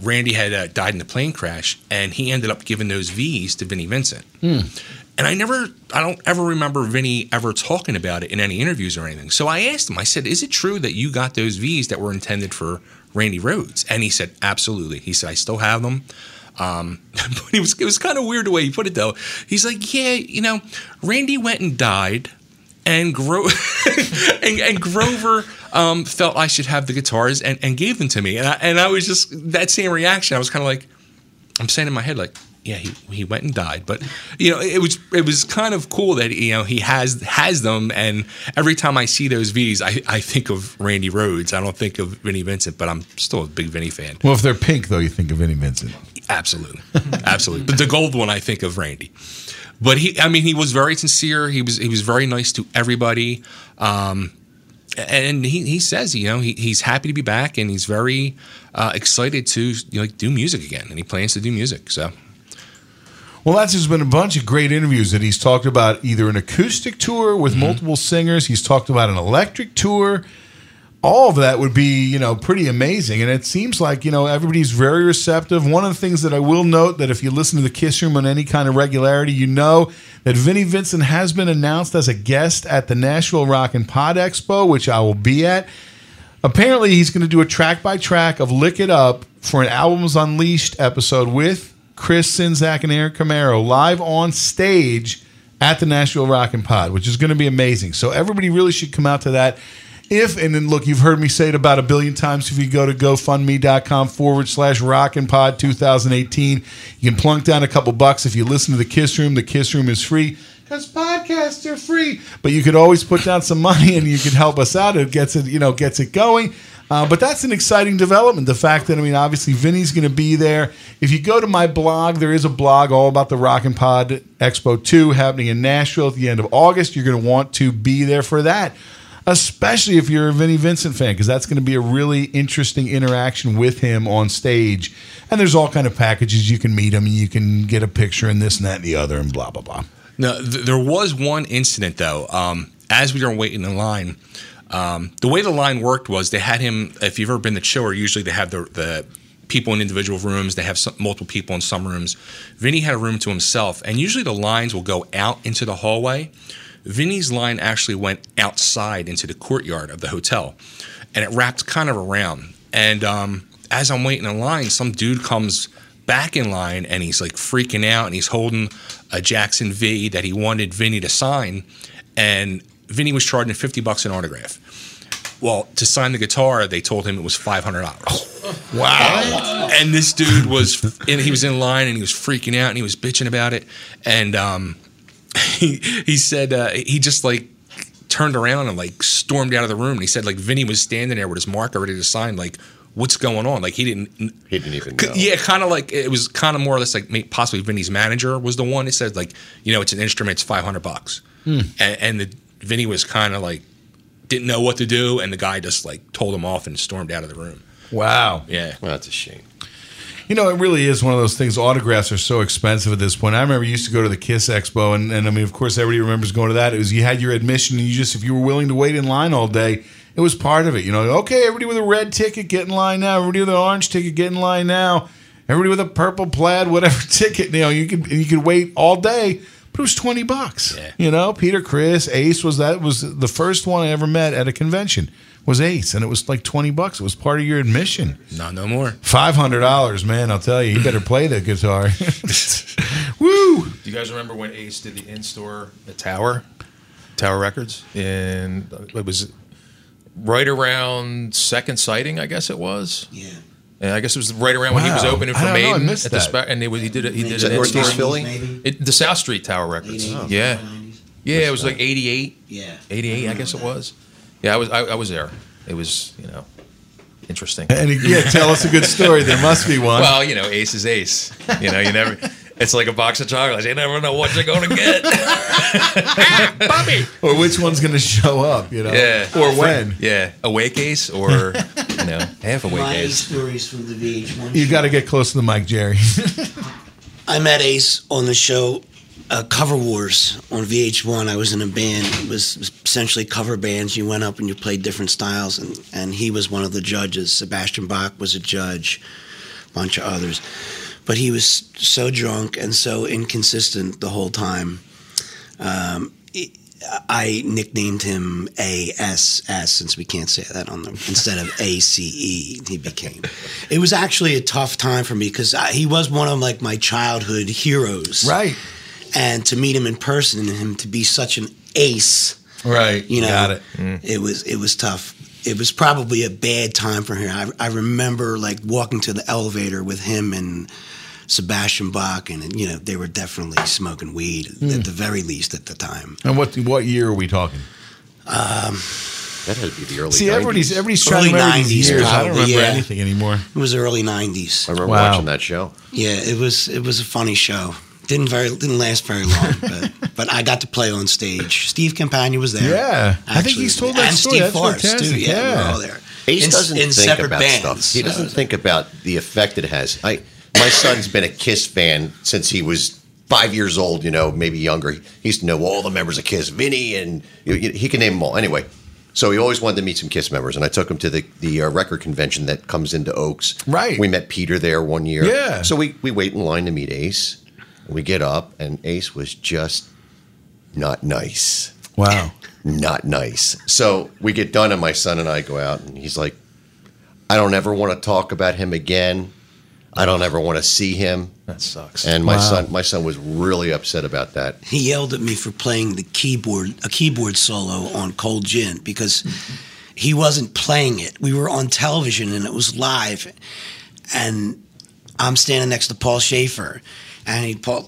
Randy had died in a plane crash, and he ended up giving those Vs to Vinnie Vincent. And I don't ever remember Vinnie ever talking about it in any interviews or anything. So I asked him, I said, is it true that you got those Vs that were intended for Randy Rhoads? And he said, absolutely. He said, I still have them. But it was kind of weird the way he put it, though. He's like, yeah, you know, Randy went and died, and Grover felt I should have the guitars and gave them to me. And I was just, that same reaction, I was kind of like, I'm saying in my head, like, yeah, he went and died. But, you know, it was kind of cool that, you know, he has them. And every time I see those Vs, I think of Randy Rhoads. I don't think of Vinnie Vincent, but I'm still a big Vinnie fan. Well, if they're pink, though, you think of Vinnie Vincent. Absolutely. Absolutely. But the gold one, I think of Randy. But he was very sincere. He was very nice to everybody. And he says, you know, he's happy to be back, and he's very excited to, you know, like, do music again. And he plans to do music. So, well, that's just been a bunch of great interviews that he's talked about, either an acoustic tour with multiple singers. He's talked about an electric tour. All of that would be, you know, pretty amazing. And it seems like, you know, everybody's very receptive. One of the things that I will note, that if you listen to the Kiss Room on any kind of regularity, you know that Vinnie Vincent has been announced as a guest at the Nashville Rock and Pod Expo, which I will be at. Apparently, he's going to do a track-by-track of Lick It Up for an Albums Unleashed episode with Chris Sinzak and Aaron Camaro live on stage at the Nashville Rock and Pod, which is going to be amazing. So everybody really should come out to that. And then, look, you've heard me say it about 1 billion times. If you go to GoFundMe.com/RockinPod 2018, you can plunk down a couple bucks. If you listen to the Kiss Room, the Kiss Room is free because podcasts are free. But you could always put down some money and you could help us out. It gets it, you know, gets it going. But that's an exciting development. The fact that, I mean, obviously, Vinnie's going to be there. If you go to my blog, there is a blog all about the Rockin' Pod Expo 2 happening in Nashville at the end of August. You're going to want to be there for that, especially if you're a Vinnie Vincent fan, because that's going to be a really interesting interaction with him on stage. And there's all kind of packages. You can meet him, and you can get a picture, and this and that and the other, and blah, blah, blah. Now, there was one incident, though. As we were waiting in line, the way the line worked was they had him, if you've ever been to Chiller, usually they have the people in individual rooms. They have multiple people in some rooms. Vinnie had a room to himself, and usually the lines will go out into the hallway. Vinnie's line actually went outside into the courtyard of the hotel, and it wrapped kind of around. And as I'm waiting in line, some dude comes back in line and he's like freaking out and he's holding a Jackson V that he wanted Vinny to sign, and Vinny was charging $50 an autograph. Well, to sign the guitar, they told him it was $500. Wow. And this dude was he was in line and he was freaking out and he was bitching about it. And he said he just like turned around and like stormed out of the room. And he said like Vinny was standing there with his marker ready to sign, like, what's going on? Like he didn't even know. Yeah, kind of like it was kind of more or less like possibly Vinny's manager was the one that said like, you know, it's an instrument, it's $500. Hmm. And Vinny was kind of like didn't know what to do, and the guy just like told him off and stormed out of the room. Wow. Yeah. Well, that's a shame. You know, it really is one of those things. Autographs are so expensive at this point. I remember you used to go to the Kiss Expo, and I mean, of course, everybody remembers going to that. It was you had your admission, and you just, if you were willing to wait in line all day, it was part of it. You know, okay, everybody with a red ticket, get in line now. Everybody with an orange ticket, get in line now. Everybody with a purple plaid, whatever ticket. You know, you could wait all day. But it was $20. Yeah. You know, Peter Criss, Ace was the first one I ever met at a convention was Ace, and it was like $20. It was part of your admission. Not no more. $500, man. I'll tell you, you better play the guitar. Woo! Do you guys remember when Ace did the in-store at Tower Records, and it was right around second sighting, I guess it was. Yeah. And I guess it was right around when he was opening for Maiden. I missed that. And he did an in-store. Philly? The South Street Tower Records. Yeah. Yeah, it was like 88. Yeah. 88, I guess it was. Yeah, I was there. It was, you know, interesting. And yeah, tell us a good story. There must be one. Well, you know, Ace is Ace. You know, you never... It's like a box of chocolates. You never know what you're going to get. Bobby. Or which one's going to show up, you know? Yeah. Or when. Yeah. Awake Ace or, you know, half awake Ace. My stories from the VH1. You got to get close to the mic, Jerry. I met Ace on the show Cover Wars on VH1. I was in a band. It was essentially cover bands. You went up and you played different styles, and he was one of the judges. Sebastian Bach was a judge, a bunch of others. But he was so drunk and so inconsistent the whole time. I nicknamed him ASS, since we can't say that on the instead of ACE. He became. It was actually a tough time for me because he was one of like my childhood heroes, right? And to meet him in person and him to be such an ace, right? You know, got it. Mm. It was tough. It was probably a bad time for him. I remember like walking to the elevator with him and Sebastian Bach, and you know they were definitely smoking weed at the very least at the time. And what year are we talking? That had to be the early. See, 90s. everybody's trying to remember these years. Probably, I don't remember anything anymore. It was the early 90s. I remember watching that show. Yeah, it was a funny show. Didn't last very long, but I got to play on stage. Steve Campagna was there. Yeah, actually. I think he's told that story. Steve Forrest, too. Yeah, we were all there. Ace doesn't think about bands, stuff. He doesn't think about the effect it has. My son's been a Kiss fan since he was 5 years old. You know, maybe younger. He used to know all the members of Kiss, Vinny, and he can name them all. Anyway. So he always wanted to meet some KISS members, and I took him to the record convention that comes into Oaks. Right. We met Peter there one year. Yeah. So we wait in line to meet Ace. We get up, and Ace was just not nice. Wow. Not nice. So we get done, and my son and I go out, and he's like, I don't ever want to talk about him again. I don't ever want to see him. That sucks. And my son was really upset about that. He yelled at me for playing a keyboard solo on Cold Gin because he wasn't playing it. We were on television, and it was live. And I'm standing next to Paul Schaefer. And Paul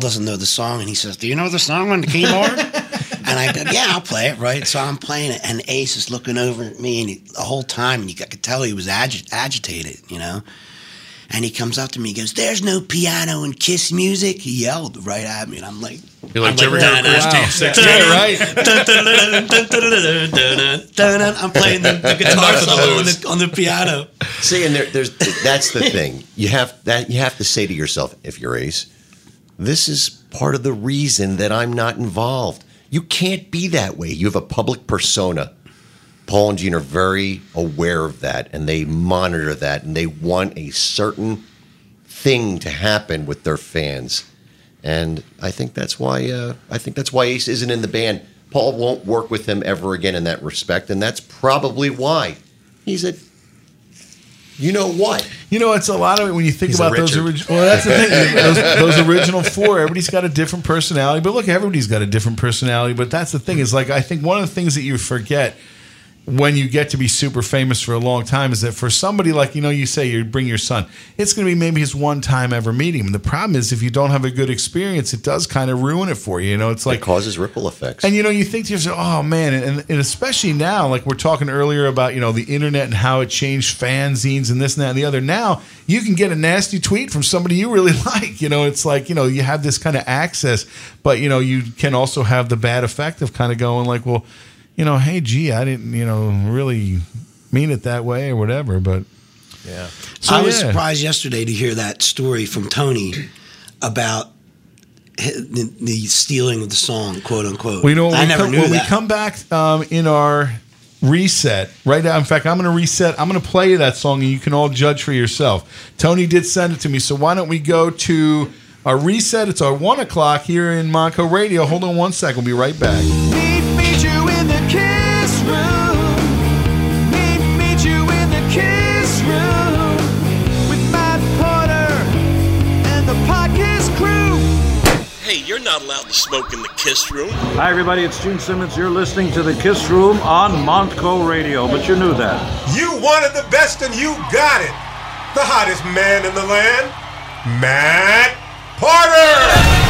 doesn't know the song, and he says, "Do you know the song on the keyboard?" And I go, "Yeah, I'll play it, right?" So I'm playing it, and Ace is looking over at me, and the whole time, and I could tell he was agitated, you know. And he comes up to me, he goes, "There's no piano in KISS music." He yelled right at me, and I'm like, "You're like, I'm playing the guitar solo on the piano." See, and that's the thing. You have to say to yourself, if you're Ace, this is part of the reason that I'm not involved. You can't be that way. You have a public persona. Paul and Gene are very aware of that, and they monitor that, and they want a certain thing to happen with their fans. And I think that's why Ace isn't in the band. Paul won't work with him ever again in that respect, and that's probably why. He's a You know what? You know, it's a lot of it when you think about those original. Well, that's the thing. those original four, everybody's got a different personality. But look, everybody's got a different personality. But that's the thing. Is like, I think one of the things that you forget when you get to be super famous for a long time is that for somebody like, you know, you say you bring your son, it's going to be maybe his one time ever meeting him. And the problem is if you don't have a good experience, it does kind of ruin it for you. You know, it's like, it causes ripple effects. And, you know, you think to yourself, oh man. And especially now, like we were talking earlier about, you know, the internet and how it changed fanzines and this and that and the other. Now you can get a nasty tweet from somebody you really like, you know, it's like, you know, you have this kind of access, but you know, you can also have the bad effect of kind of going like, well, you know, hey, gee, I didn't, you know, really mean it that way or whatever, but yeah. So I was surprised yesterday to hear that story from Tony about the stealing of the song, quote unquote. Well, you know, I never knew that. When we come back in our reset right now, in fact, I'm going to reset. I'm going to play that song, and you can all judge for yourself. Tony did send it to me, so why don't we go to our reset? It's our 1 o'clock here in Monco Radio. Hold on one second. We'll be right back. Kiss room, meet you in the kiss room with Matt Porter and the podcast crew. Hey, you're not allowed to smoke in the kiss room. Hi, everybody, it's Gene Simmons. You're listening to the Kiss Room on Monco Radio, but you knew that. You wanted the best, and you got it. The hottest man in the land, Matt Porter.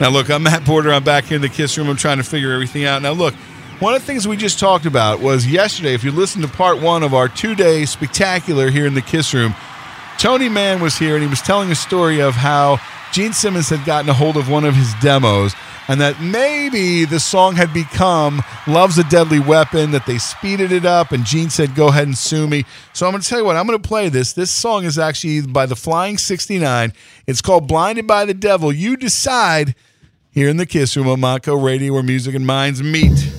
Now, look, I'm Matt Porter. I'm back in the Kiss Room. I'm trying to figure everything out. Now, look, one of the things we just talked about was yesterday, if you listen to part one of our two-day spectacular here in the Kiss Room, Tony Mann was here, and he was telling a story of how Gene Simmons had gotten a hold of one of his demos, and that maybe the song had become Love's a Deadly Weapon, that they speeded it up, and Gene said, go ahead and sue me. So I'm going to tell you what, I'm going to play this. This song is actually by the Flying 69. It's called Blinded by the Devil. You decide. Here in the Kiss Room on Monco Radio, where music and minds meet.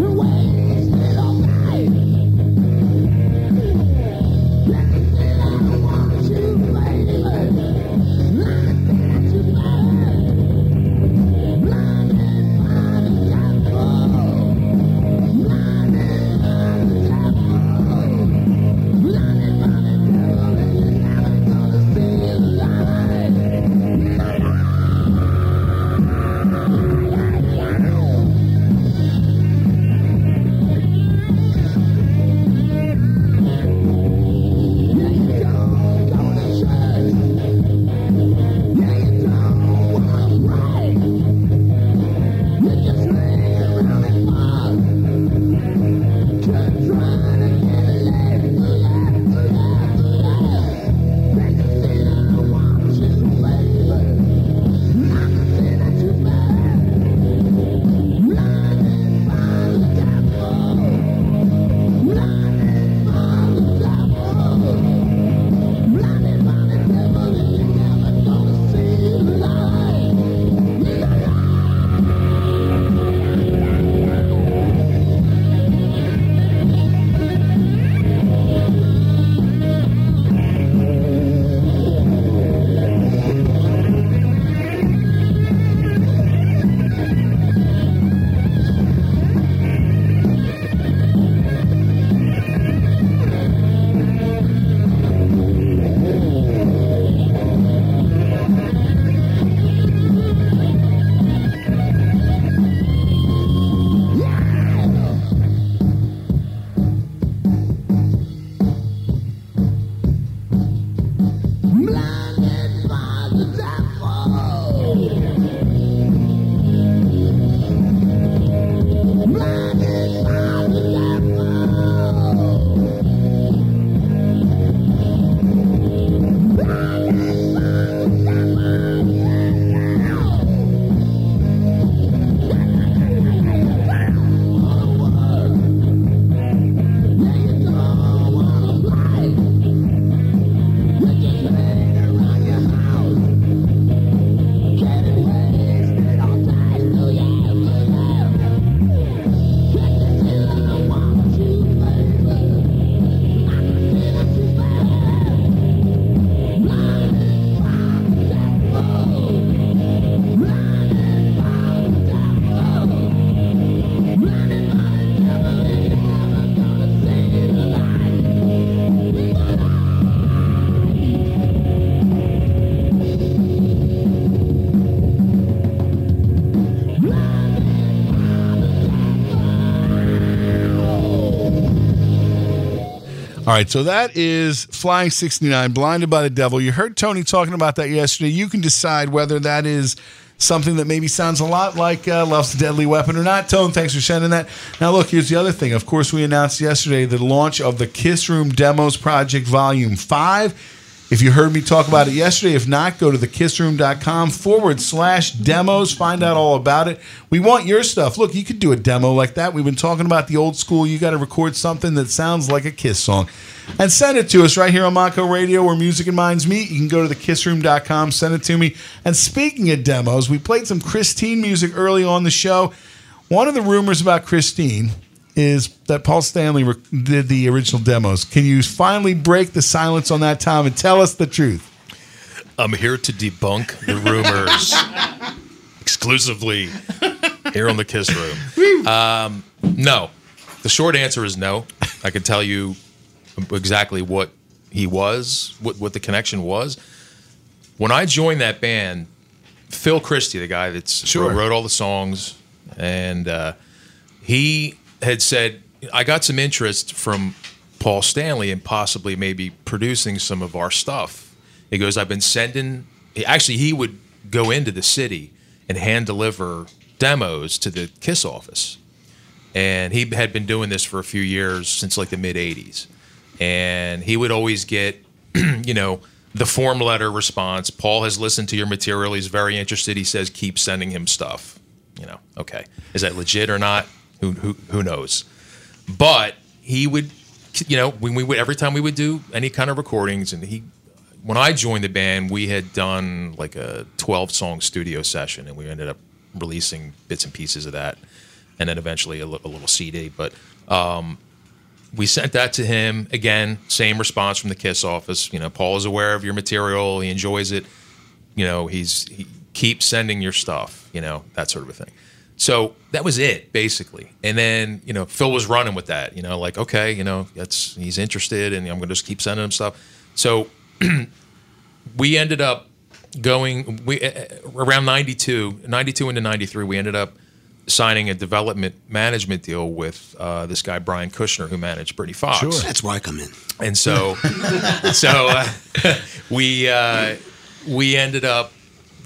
We're All right, so that is Flying 69, Blinded by the Devil. You heard Tony talking about that yesterday. You can decide whether that is something that maybe sounds a lot like Love's a Deadly Weapon or not. Tone, thanks for sending that. Now, look, here's the other thing. Of course, we announced yesterday the launch of the Kiss Room Demos Project Volume 5. If you heard me talk about it yesterday, if not, go to thekissroom.com/demos. Find out all about it. We want your stuff. Look, you could do a demo like that. We've been talking about the old school. You got to record something that sounds like a Kiss song. And send it to us right here on Monco Radio, where music and minds meet. You can go to thekissroom.com, send it to me. And speaking of demos, we played some Christine music early on the show. One of the rumors about Christine is that Paul Stanley did the original demos. Can you finally break the silence on that, Tom, and tell us the truth? I'm here to debunk the rumors exclusively here on the Kiss Room. No. The short answer is no. I can tell you exactly what he was, what the connection was. When I joined that band, Phil Christie, the guy that's wrote all the songs, and he had said, I got some interest from Paul Stanley in possibly maybe producing some of our stuff. He goes, I've been sending... Actually, he would go into the city and hand-deliver demos to the Kiss office. And he had been doing this for a few years, since like the mid-'80s. And he would always get, you know, the form letter response. Paul has listened to your material. He's very interested. He says, keep sending him stuff. You know, okay. Is that legit or not? Who knows? But he would, you know, when we would, every time we would do any kind of recordings, and he, when I joined the band, we had done like a 12-song studio session, and we ended up releasing bits and pieces of that, and then eventually a little CD. But we sent that to him again. Same response from the Kiss office. You know, Paul is aware of your material. He enjoys it. You know, he keeps sending your stuff. You know, that sort of a thing. So that was it, basically. And then, you know, Phil was running with that, you know, like, okay, you know, that's, he's interested, and I'm going to just keep sending him stuff. So we ended up going, around 92 into 93, we ended up signing a development management deal with this guy, Brian Kushner, who managed Britney Fox. Sure, that's why I come in. And so, we ended up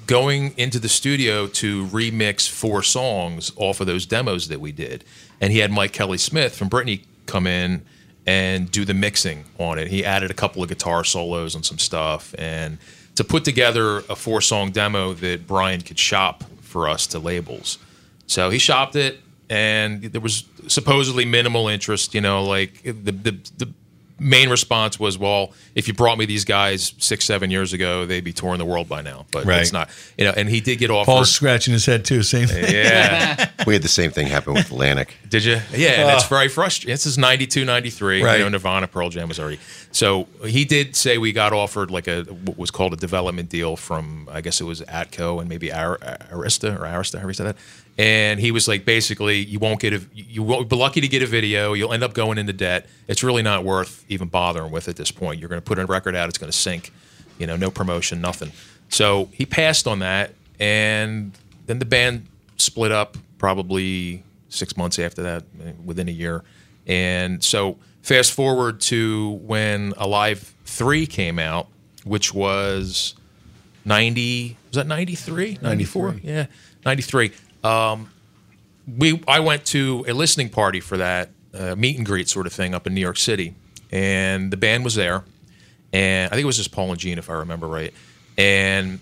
going into the studio to remix 4 songs off of those demos that we did. And he had Mike Kelly-Smith from Britney come in and do the mixing on it. He added a couple of guitar solos on some stuff. And to put together a 4-song demo that Brian could shop for us to labels. So he shopped it, and there was supposedly minimal interest. You know, like the main response was, well, if you brought me these guys 6-7 years ago, they'd be touring the world by now. But it's not, you know. And he did get offered. Paul's scratching his head too. Same thing. Yeah, we had the same thing happen with Atlantic. Did you? Yeah, and it's very frustrating. This is 92, 93. Right. You know, Nirvana, Pearl Jam was already. So he did say we got offered like a what was called a development deal from, I guess it was Atco and maybe Arista, however you said that. And he was like, basically, you won't be lucky to get a video. You'll end up going into debt. It's really not worth even bothering with at this point. You're going to put a record out. It's going to sink. You know, no promotion, nothing. So he passed on that. And then the band split up probably 6 months after that, within a year. And so fast forward to when Alive 3 came out, which was 93? 94? Yeah, 93. I went to a listening party for that meet and greet sort of thing up in New York City, and the band was there, and I think it was just Paul and Gene, if I remember right. And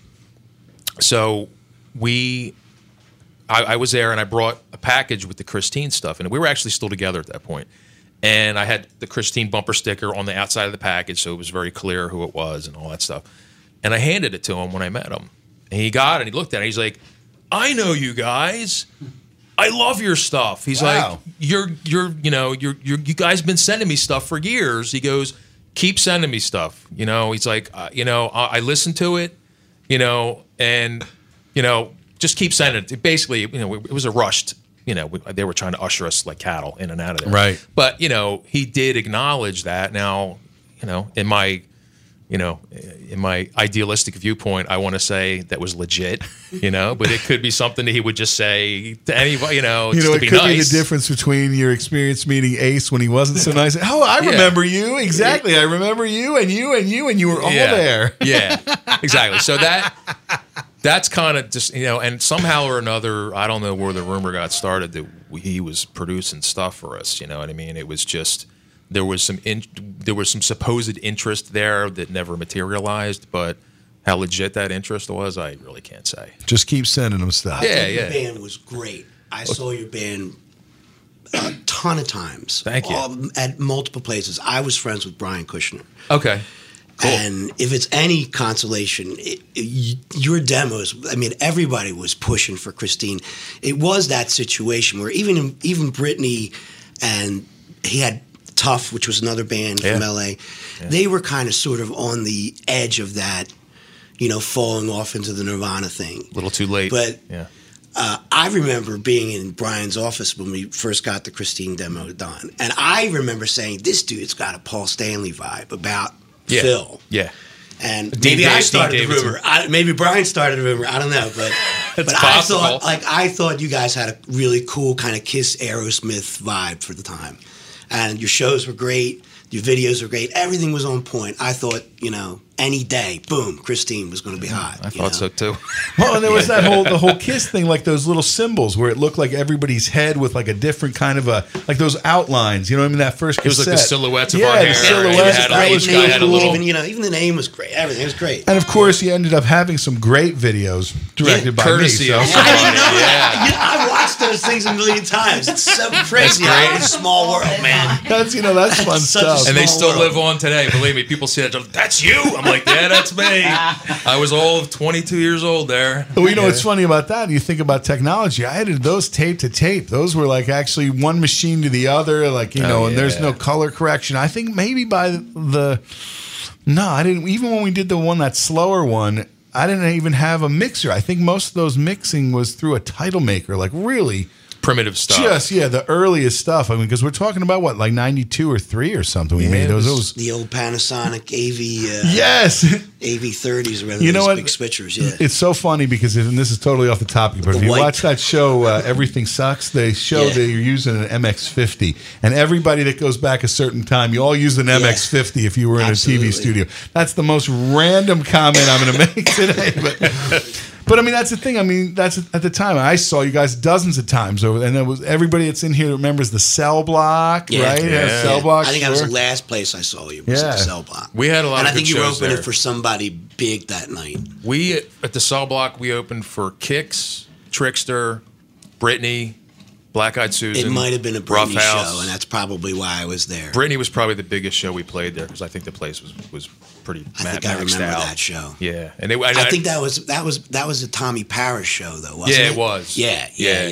so I was there, and I brought a package with the Christine stuff, and we were actually still together at that point. And I had the Christine bumper sticker on the outside of the package, so it was very clear who it was and all that stuff. And I handed it to him when I met him, and he got it, and he looked at it, and he's like, I know you guys. I love your stuff. He's like, you guys been sending me stuff for years. He goes, keep sending me stuff. You know, he's like, I listen to it, you know, and, you know, just keep sending it. Basically, you know, it was a rushed, you know, they were trying to usher us like cattle in and out of there. Right. But, you know, he did acknowledge that. Now, you know, in my you know, in my idealistic viewpoint, I want to say that was legit, you know, but it could be something that he would just say to anybody, you know, just to be nice. It could be the difference between your experience meeting Ace when he wasn't so nice. Oh, I remember you. Exactly. I remember you and you and you and you were all there. Yeah, exactly. So that's kind of just, you know, and somehow or another, I don't know where the rumor got started that he was producing stuff for us. You know what I mean? It was just, there was some supposed interest there that never materialized, but how legit that interest was, I really can't say. Just keep sending them stuff. Yeah, yeah. Your band was great. I saw your band a ton of times. Thank you. At multiple places. I was friends with Brian Kushner. Okay. Cool. And if it's any consolation, your demos, I mean, everybody was pushing for Christine. It was that situation where even Britney, and he had Tough, which was another band from LA, they were kind of sort of on the edge of that, you know, falling off into the Nirvana thing. A little too late. But I remember being in Brian's office when we first got the Christine demo done. And I remember saying, this dude's got a Paul Stanley vibe about Phil. Yeah. And maybe I started the rumor. Maybe Brian started the rumor. I don't know, but I thought you guys had a really cool kind of Kiss Aerosmith vibe for the time, and your shows were great. Your videos were great. Everything was on point. I thought, you know, any day, boom, Christine was going to be hot. I thought so too. Well, and there was that whole Kiss thing, like those little symbols where it looked like everybody's head with like a different kind of a, like those outlines. You know what I mean? That first cassette. It was like the silhouettes of our hair. Yeah, the silhouettes. Even the name was great. Everything was great. And of course, you ended up having some great videos directed by courtesy. Me. So. I watched those things a million times. It's so crazy. It's a small world, man. That's fun stuff. And they still live on today. Believe me, people see that. That's you. I'm like, yeah, that's me. I was 22 years old there. Well, you know what's funny about that? You think about technology. I edited those tape to tape. Those were like actually one machine to the other, like, you know, and there's no color correction. I think maybe by I didn't, even when we did the one, that slower one, I didn't even have a mixer. I think most of those mixing was through a title maker, like really primitive stuff. Just, the earliest stuff. I mean, because we're talking about what, like 92 or 3 or something we made those. The old Panasonic AV. AV30s rather than those big switchers. Yeah. It's so funny because, and this is totally off the topic, but if you watch that show, Everything Sucks, they show that you're using an MX50. And everybody that goes back a certain time, you all used an MX50 if you were in a TV studio. That's the most random comment I'm going to make today. But I mean, that's the thing. I mean, that's at the time I saw you guys dozens of times over, and there was everybody that's in here that remembers the Cell Block, right? Yeah. Cell Block. I think that was the last place I saw you was the Cell Block. We had a lot, and I think you opened it for somebody big that night. We at the Cell Block we opened for Kix, Trickster, Britney, Black Eyed Susan. It might have been a Britney show, and that's probably why I was there. Britney was probably the biggest show we played there because I think the place was pretty. I remember that show. Yeah, and I think that was a Tommy Parris show though. Wasn't it? It was. Yeah.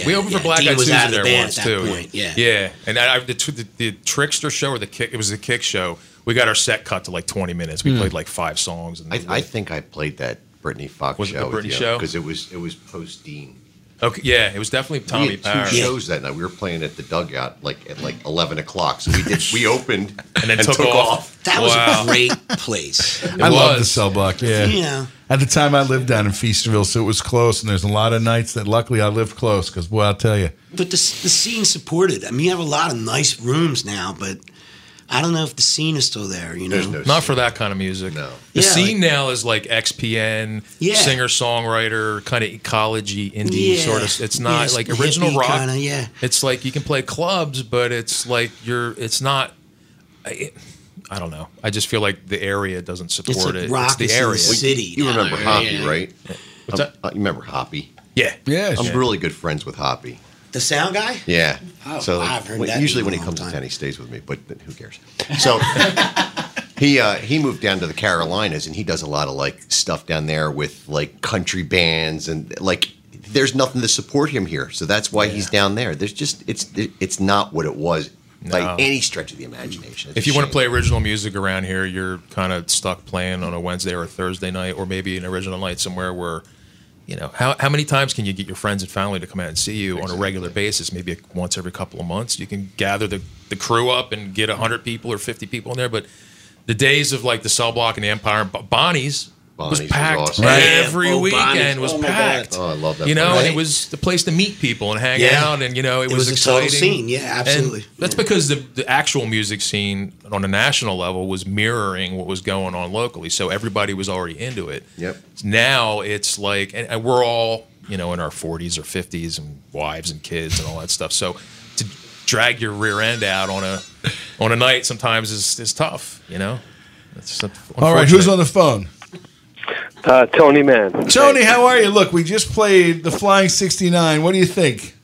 We opened for Black Eyed Susan there once too. Yeah. And the Trickster show or the Kick. It was the Kick show. We got our set cut to like 20 minutes. We played like 5 songs. And I think I played that Britney Fox show. Was it the Britney show? Because it was post Dean. Okay, yeah, it was definitely Tommy Parris. We had 2 shows that night. We were playing at the Dugout like at 11:00. So we opened and then took off. That was a great place. I love the Cell Block. Yeah. At the time, I lived down in Feasterville, so it was close. And there's a lot of nights that luckily I lived close because, boy, I'll tell you. But the scene supported. I mean, you have a lot of nice rooms now, but I don't know if the scene is still there, you know? Not for that kind of music. No. The scene now is like XPN, singer-songwriter, kind of ecology, indie sort of. It's not it's like original rock. Kinda, It's like you can play clubs, but it's like it's not. I don't know. I just feel like the area doesn't support it. It's rock the area. The city. You remember Hoppy, right? What's that? You remember Hoppy? Yeah. Yeah. I'm really good friends with Hoppy. The sound guy? Yeah. Oh, so I've heard that. Usually when he comes to town, he stays with me, but who cares? So he moved down to the Carolinas, and he does a lot of like stuff down there with like country bands, and like there's nothing to support him here, so that's why he's down there. There's just it's not what it was by any stretch of the imagination. If you want to play original music around here, you're kind of stuck playing on a Wednesday or a Thursday night, or maybe an original night somewhere where. You know, how many times can you get your friends and family to come out and see you on a regular basis? Maybe once every couple of months. You can gather the crew up and get 100 people or 50 people in there. But the days of like the Cell Block and the Empire, Bonnie's was packed awesome. Every weekend. Was packed. Oh, I love that. You know, right? And it was the place to meet people and hang out, and you know, it was exciting. A total scene. Yeah, absolutely. And that's because the actual music scene on a national level was mirroring what was going on locally, so everybody was already into it. Yep. Now it's like, and we're all, you know, in our 40s or 50s, and wives and kids and all that stuff. So to drag your rear end out on a night sometimes is tough. You know. That's all right. Who's on the phone? Tony Mann. Tony, how are you? Look, we just played the Flying 69. What do you think?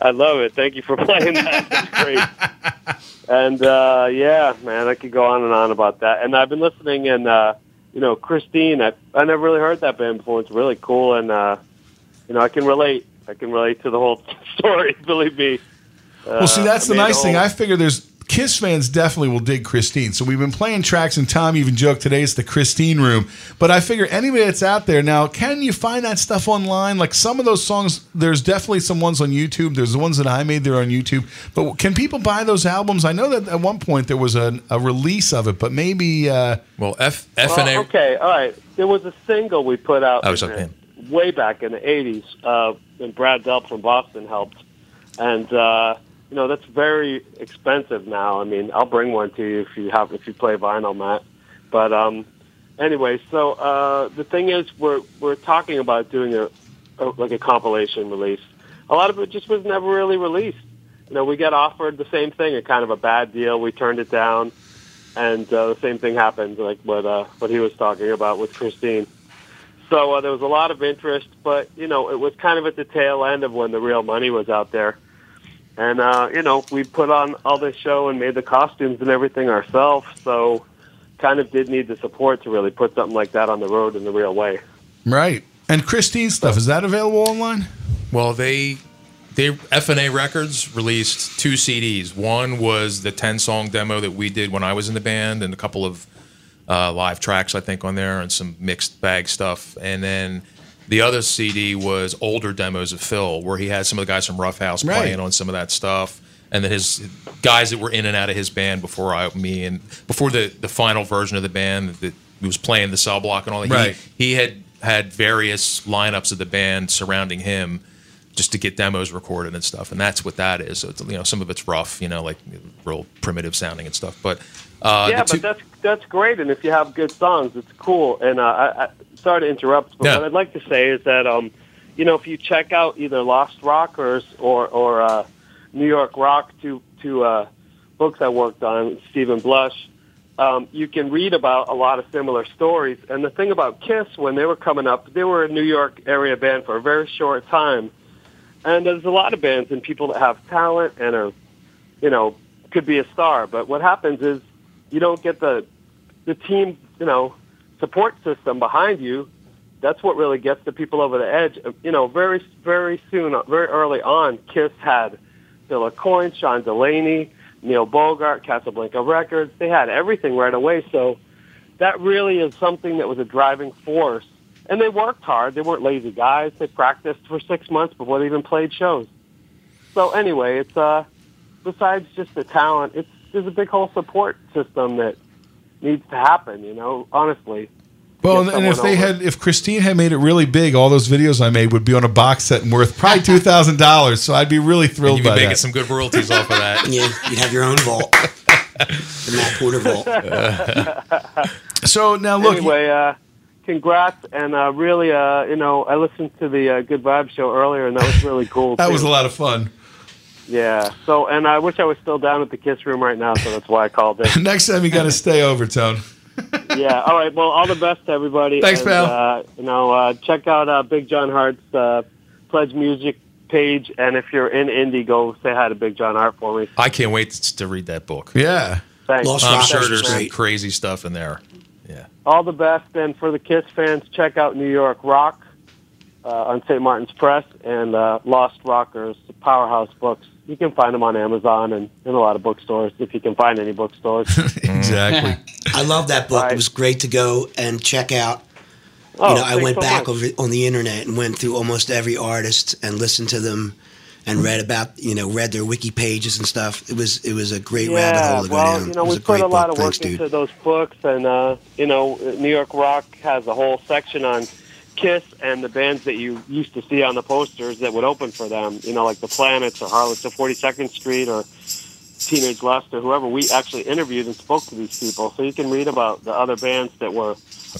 I love it. Thank you for playing that. That's great. And, yeah, man, I could go on and on about that. And I've been listening, and, you know, Christine, I never really heard that band before. It's really cool, and, you know, I can relate. I can relate to the whole story, believe me. Well, see, that's the nice thing. I figure there's Kiss fans definitely will dig Christine. So we've been playing tracks, and Tom even joked today it's the Christine room. But I figure anybody that's out there now, can you find that stuff online? Like some of those songs, there's definitely some ones on YouTube. There's the ones that I made there on YouTube. But can people buy those albums? I know that at one point there was a release of it, but maybe... well, F&A... okay, all right. There was a single we put out way back in the 80s when Brad Delp from Boston helped. And... you know, that's very expensive now. I mean, I'll bring one to you if you play vinyl, Matt. But anyway, so the thing is, we're talking about doing a compilation release. A lot of it just was never really released. You know, we got offered the same thing, a kind of a bad deal. We turned it down, and the same thing happened, like what he was talking about with Christine. So there was a lot of interest, but you know, it was kind of at the tail end of when the real money was out there. And, you know, we put on all this show and made the costumes and everything ourselves, so kind of did need the support to really put something like that on the road in the real way. Right. And Christine's stuff, is that available online? Well, they F&A Records released 2 CDs. One was the 10-song demo that we did when I was in the band, and a couple of live tracks, I think, on there, and some mixed bag stuff. And then... the other CD was older demos of Phil, where he had some of the guys from Rough House playing on some of that stuff, and then his guys that were in and out of his band before the final version of the band that was playing the Cell Block and all that. Right. He had various lineups of the band surrounding him just to get demos recorded and stuff, and that's what that is. So it's, you know, some of it's rough, you know, like real primitive sounding and stuff, but. But that's great, and if you have good songs, it's cool. And I sorry to interrupt, but what I'd like to say is that you know, if you check out either Lost Rockers or New York Rock, two books I worked on, Stephen Blush, you can read about a lot of similar stories. And the thing about Kiss, when they were coming up, they were a New York area band for a very short time, and there's a lot of bands and people that have talent and are, you know, could be a star, but what happens is. You don't get the team, you know, support system behind you. That's what really gets the people over the edge. You know, very, very soon, very early on, Kiss had Bill Coyne, Sean Delaney, Neil Bogart, Casablanca Records. They had everything right away. So that really is something that was a driving force. And they worked hard. They weren't lazy guys. They practiced for 6 months before they even played shows. So anyway, it's besides just the talent, there's a big whole support system that needs to happen, you know, honestly. Well, and if Christine had made it really big, all those videos I made would be on a box set and worth probably $2,000, so I'd be really thrilled by that. You'd be making some good royalties off of that. Yeah, you'd have your own vault. The Matt Porter vault. So, now look. Anyway, congrats, and really, you know, I listened to the Good Vibes show earlier, and that was really cool. That was a lot of fun. Yeah, so, and I wish I was still down at the Kiss Room right now, so that's why I called in. Next time you got to stay over, Tone. Yeah, all right, well, all the best to everybody. Thanks, and, pal. You know, check out Big John Hart's Pledge Music page, and if you're in Indy, go say hi to Big John Hart for me. I can't wait to read that book. Yeah. Thanks. I'm sure there's some crazy stuff in there. Yeah. All the best, and for the Kiss fans, check out New York Rock on St. Martin's Press, and Lost Rockers, the Powerhouse Books. You can find them on Amazon and in a lot of bookstores, if you can find any bookstores. Exactly. I love that book. Right. It was great to go and check out. Oh, you know, I went back over on the internet and went through almost every artist and listened to them and read about, read their wiki pages and stuff. It was a great rabbit hole to go down. We put a lot of work into those books, and New York Rock has a whole section on Kiss and the bands that you used to see on the posters that would open for them, like the Planets or Harlots of 42nd Street or Teenage Lust or whoever. We actually interviewed and spoke to these people, so you can read about the other bands that were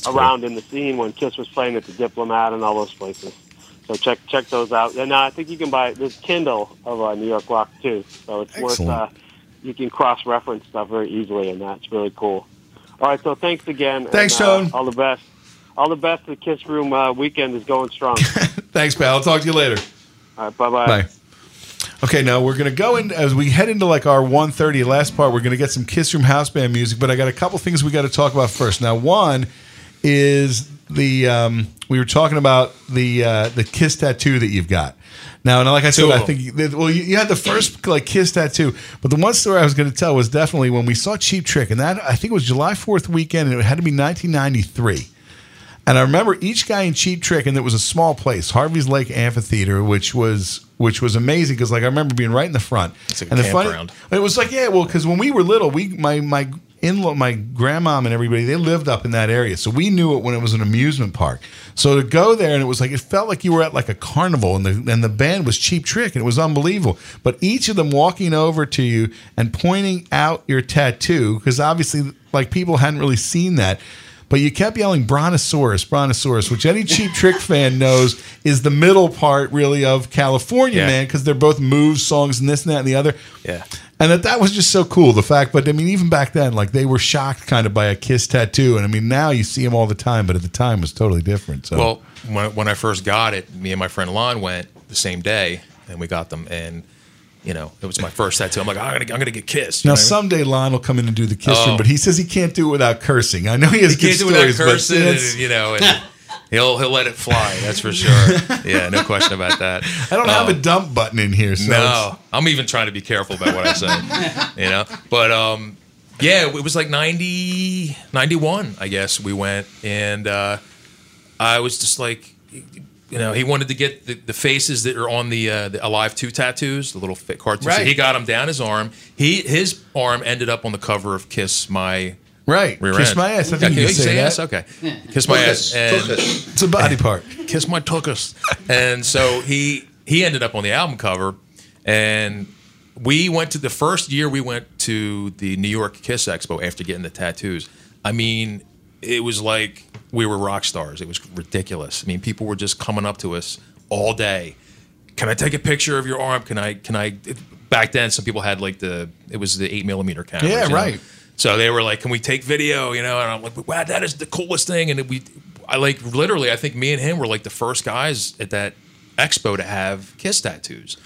around in the scene when Kiss was playing at the Diplomat and all those places. So check those out. And I think you can buy this Kindle of New York Rock too, so it's worth. You can cross-reference stuff very easily, and that's really cool. All right, so thanks again. Thanks, Tone. All the best. All the best. The Kiss Room weekend is going strong. Thanks, pal. I'll talk to you later. All right, bye-bye. Bye. Okay, now we're going to go in, as we head into like our 1:30 last part, we're going to get some Kiss Room house band music, but I got a couple things we got to talk about first. Now, one is the, we were talking about the Kiss tattoo that you've got. Now, and like I said, I think, you had the first like Kiss tattoo, but the one story I was going to tell was definitely when we saw Cheap Trick, and that, I think it was July 4th weekend, and it had to be 1993. And I remember each guy in Cheap Trick, and it was a small place, Harvey's Lake Amphitheater, which was amazing because, like, I remember being right in the front. It's like a campground. It was like, because when we were little, my in-law, my grandmom and everybody, they lived up in that area, so we knew it when it was an amusement park. So to go there, and it was like, it felt like you were at like a carnival, and the band was Cheap Trick, and it was unbelievable. But each of them walking over to you and pointing out your tattoo, because obviously, like, people hadn't really seen that. But you kept yelling Brontosaurus, Brontosaurus, which any Cheap Trick fan knows is the middle part, really, of California, man, because they're both move songs and this and that and the other. Yeah. And that was just so cool, the fact. But, I mean, even back then, like, they were shocked kind of by a Kiss tattoo. And, I mean, now you see them all the time, but at the time it was totally different. So. Well, when I first got it, me and my friend Lon went the same day, and we got them, and... it was my first tattoo. I'm like, I'm gonna get Kissed. Now, someday Lon will come in and do the Kiss Room, but he says he can't do it without cursing. I know he has good stories. He can't do it without cursing, and, and he'll let it fly. That's for sure. Yeah, no question about that. I don't have a dump button in here. So no, I'm even trying to be careful about what I say. But it was like 90, 91, I guess we went, and I was just like. He wanted to get the faces that are on the Alive 2 tattoos, the little fit cartoons. Right. So he got them down his arm. His arm ended up on the cover of Kiss My Rear Kiss End. My Ass. I think you say ass. Okay. Yeah. Kiss My Ass. And it's a body part. Kiss My Tuckus. And so he ended up on the album cover. And we went to the first year we went to the New York Kiss Expo after getting the tattoos. I mean, it was like... We were rock stars. It was ridiculous. I mean, people were just coming up to us all day. Can I take a picture of your arm? Can I? Back then, some people had like it was the 8mm camera. Yeah, right. So they were like, "Can we take video?" And I'm like, "Wow, that is the coolest thing." And I think me and him were like the first guys at that expo to have Kiss tattoos.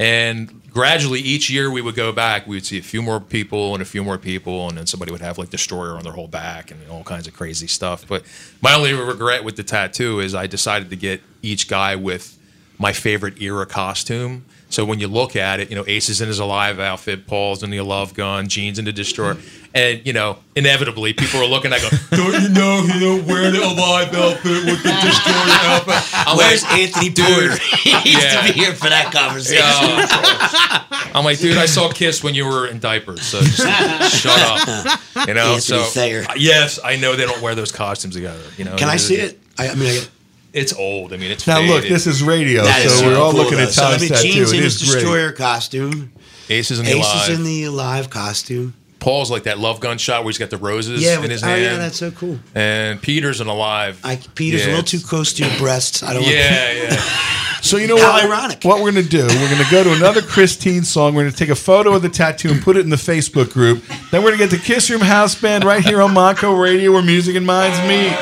And gradually, each year we would go back. We would see a few more people, and then somebody would have like Destroyer on their whole back and all kinds of crazy stuff. But my only regret with the tattoo is I decided to get each guy with my favorite era costume. So when you look at it, Ace is in his Alive outfit, Paul's in the Love Gun, Gene's in the Destroyer, and inevitably people are looking. I go, don't you know he don't wear the Alive outfit with the Destroyer outfit? Where's Anthony Porter? He used to be here for that conversation. I'm like, dude, I saw Kiss when you were in diapers, so just shut up. Anthony Thayer. Yes, I know they don't wear those costumes together. Can I see it? It's old. I mean, it's faded. Now, look, this is radio, so we're all looking at Tom's tattoo. Gene's in his Destroyer costume. Ace is in the Alive. costume. Paul's like that Love Gun shot where he's got the roses in his hand. Oh, yeah, that's so cool. And Peter's in Alive. Peter's a little too close to your breasts. I don't want to. So you know what? Ironic. What we're going to do, we're going to go to another Christine song. We're going to take a photo of the tattoo and put it in the Facebook group. Then we're going to get the Kiss Room House Band right here on Monco Radio, where music and minds meet.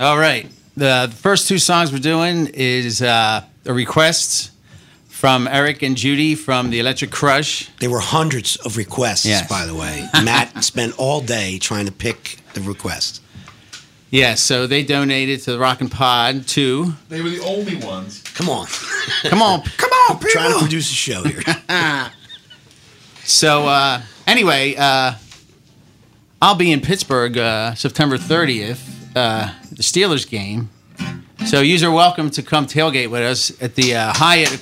All right. The first two songs we're doing is a request from Eric and Judy from the Electric Crush. There were hundreds of requests, yes, by the way. Matt spent all day trying to pick the request. Yeah, so they donated to the Rockin' Pod, too. They were the only ones. Come on. Come on. Come on, people. I'm trying to produce a show here. So, anyway, I'll be in Pittsburgh September 30th, the Steelers game. So, you're welcome to come tailgate with us at the Hyatt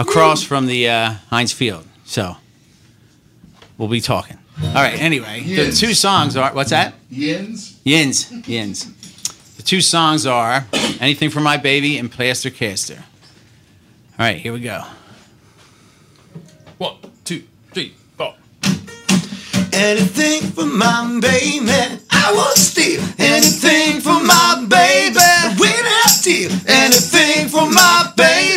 across from the Heinz Field. So, we'll be talking. All right, anyway, Yins. The two songs are... What's that? Yins. The two songs are Anything for My Baby and Plaster Caster. All right, here we go. 1, 2, 3, 4. Anything for my baby, I will steal. Anything for my baby, we will steal. Anything for my baby.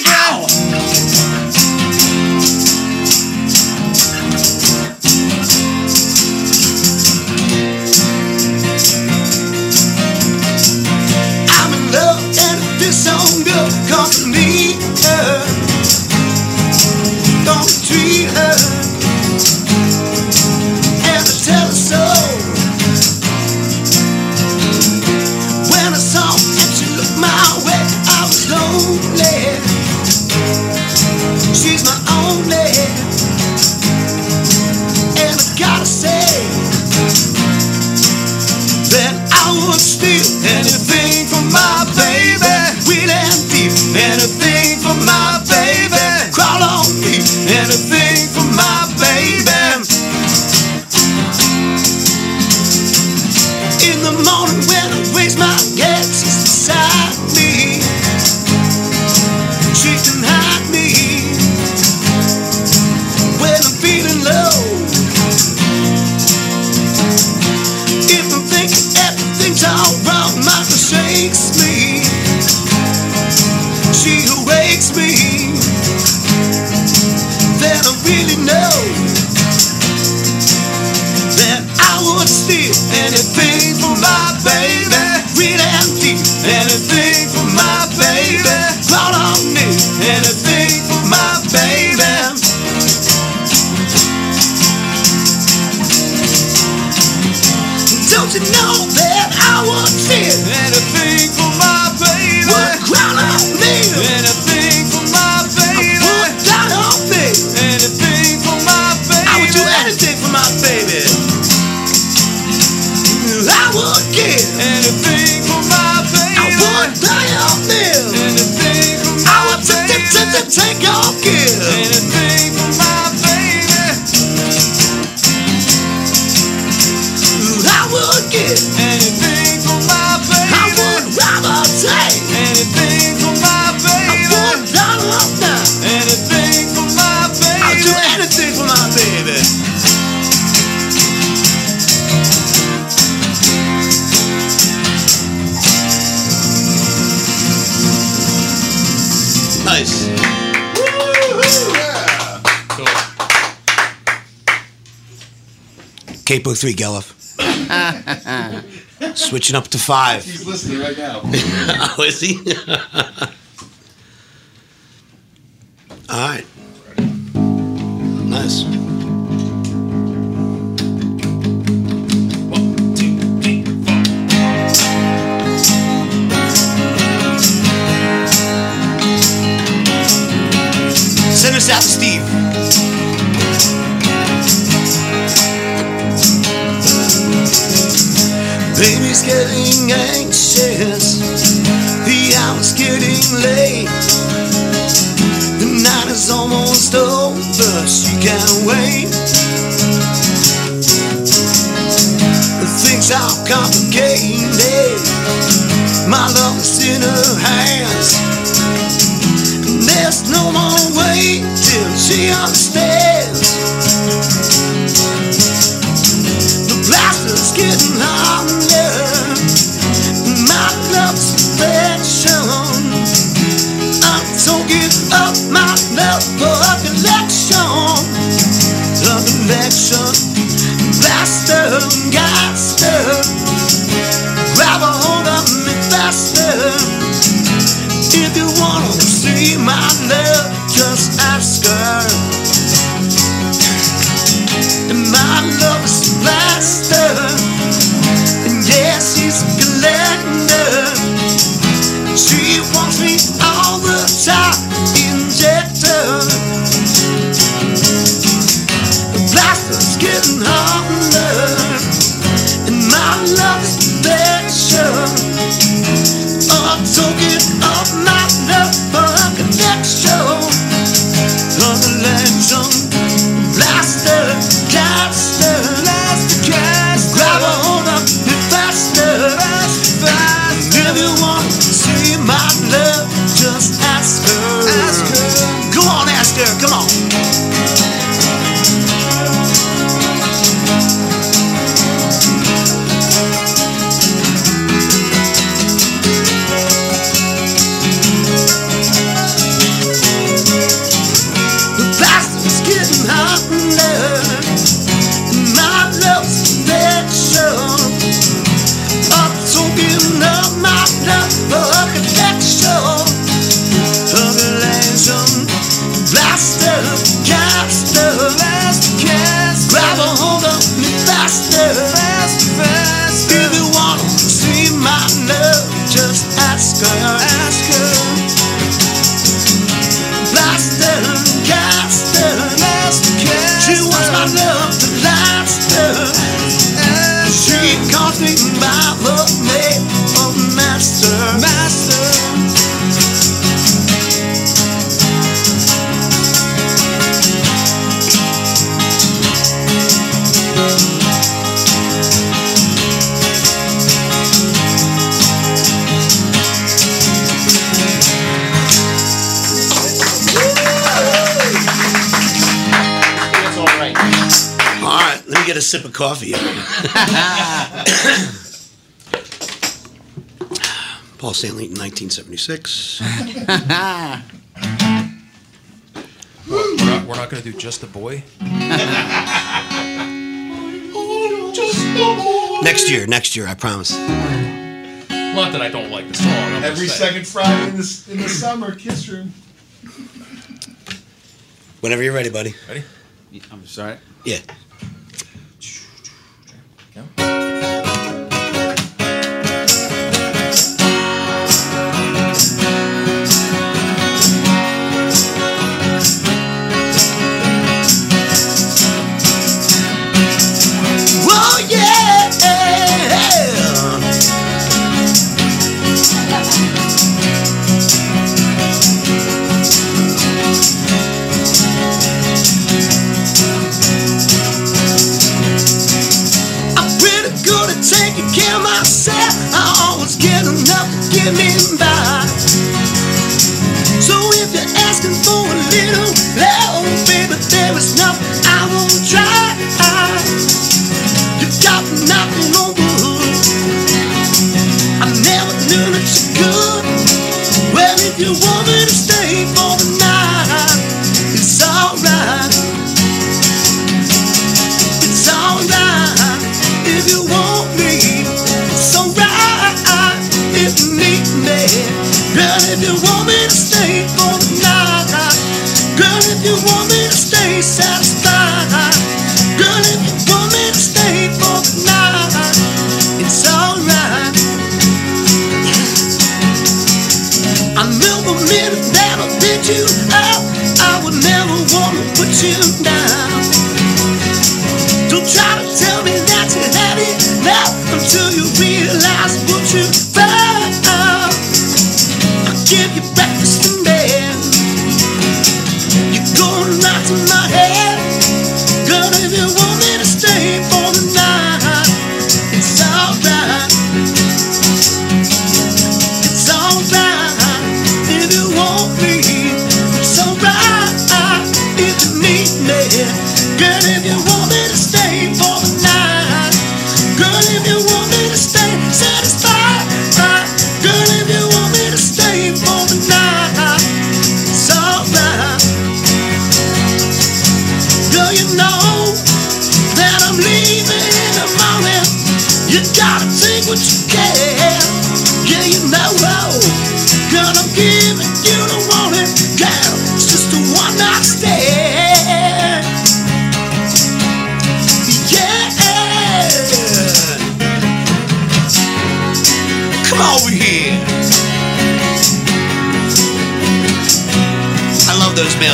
Capo 3 Gelliff. Switching up to 5. He's listening right now. Oh, is he? All right. Nice. 1, 2, 3, 4. Send us out, Steve. Baby's getting anxious, the hour's getting late, the night is almost over, she can't wait. Things are complicated, my love is in her hands, and there's no more way till she understands. The plaster's getting hot. Blaster, grab a hold of me fast. selection. Blaster, caster, grab a hold up, be faster. And if you want to see my love, just ask her. Go on, ask her, come on. A sip of coffee. Paul Stanley, 1976. We're not going to do Just the Boy? Next year, I promise. Not that I don't like the song. Every second Friday in the summer, Kiss Room. Whenever you're ready, buddy. Ready? I'm sorry? Yeah.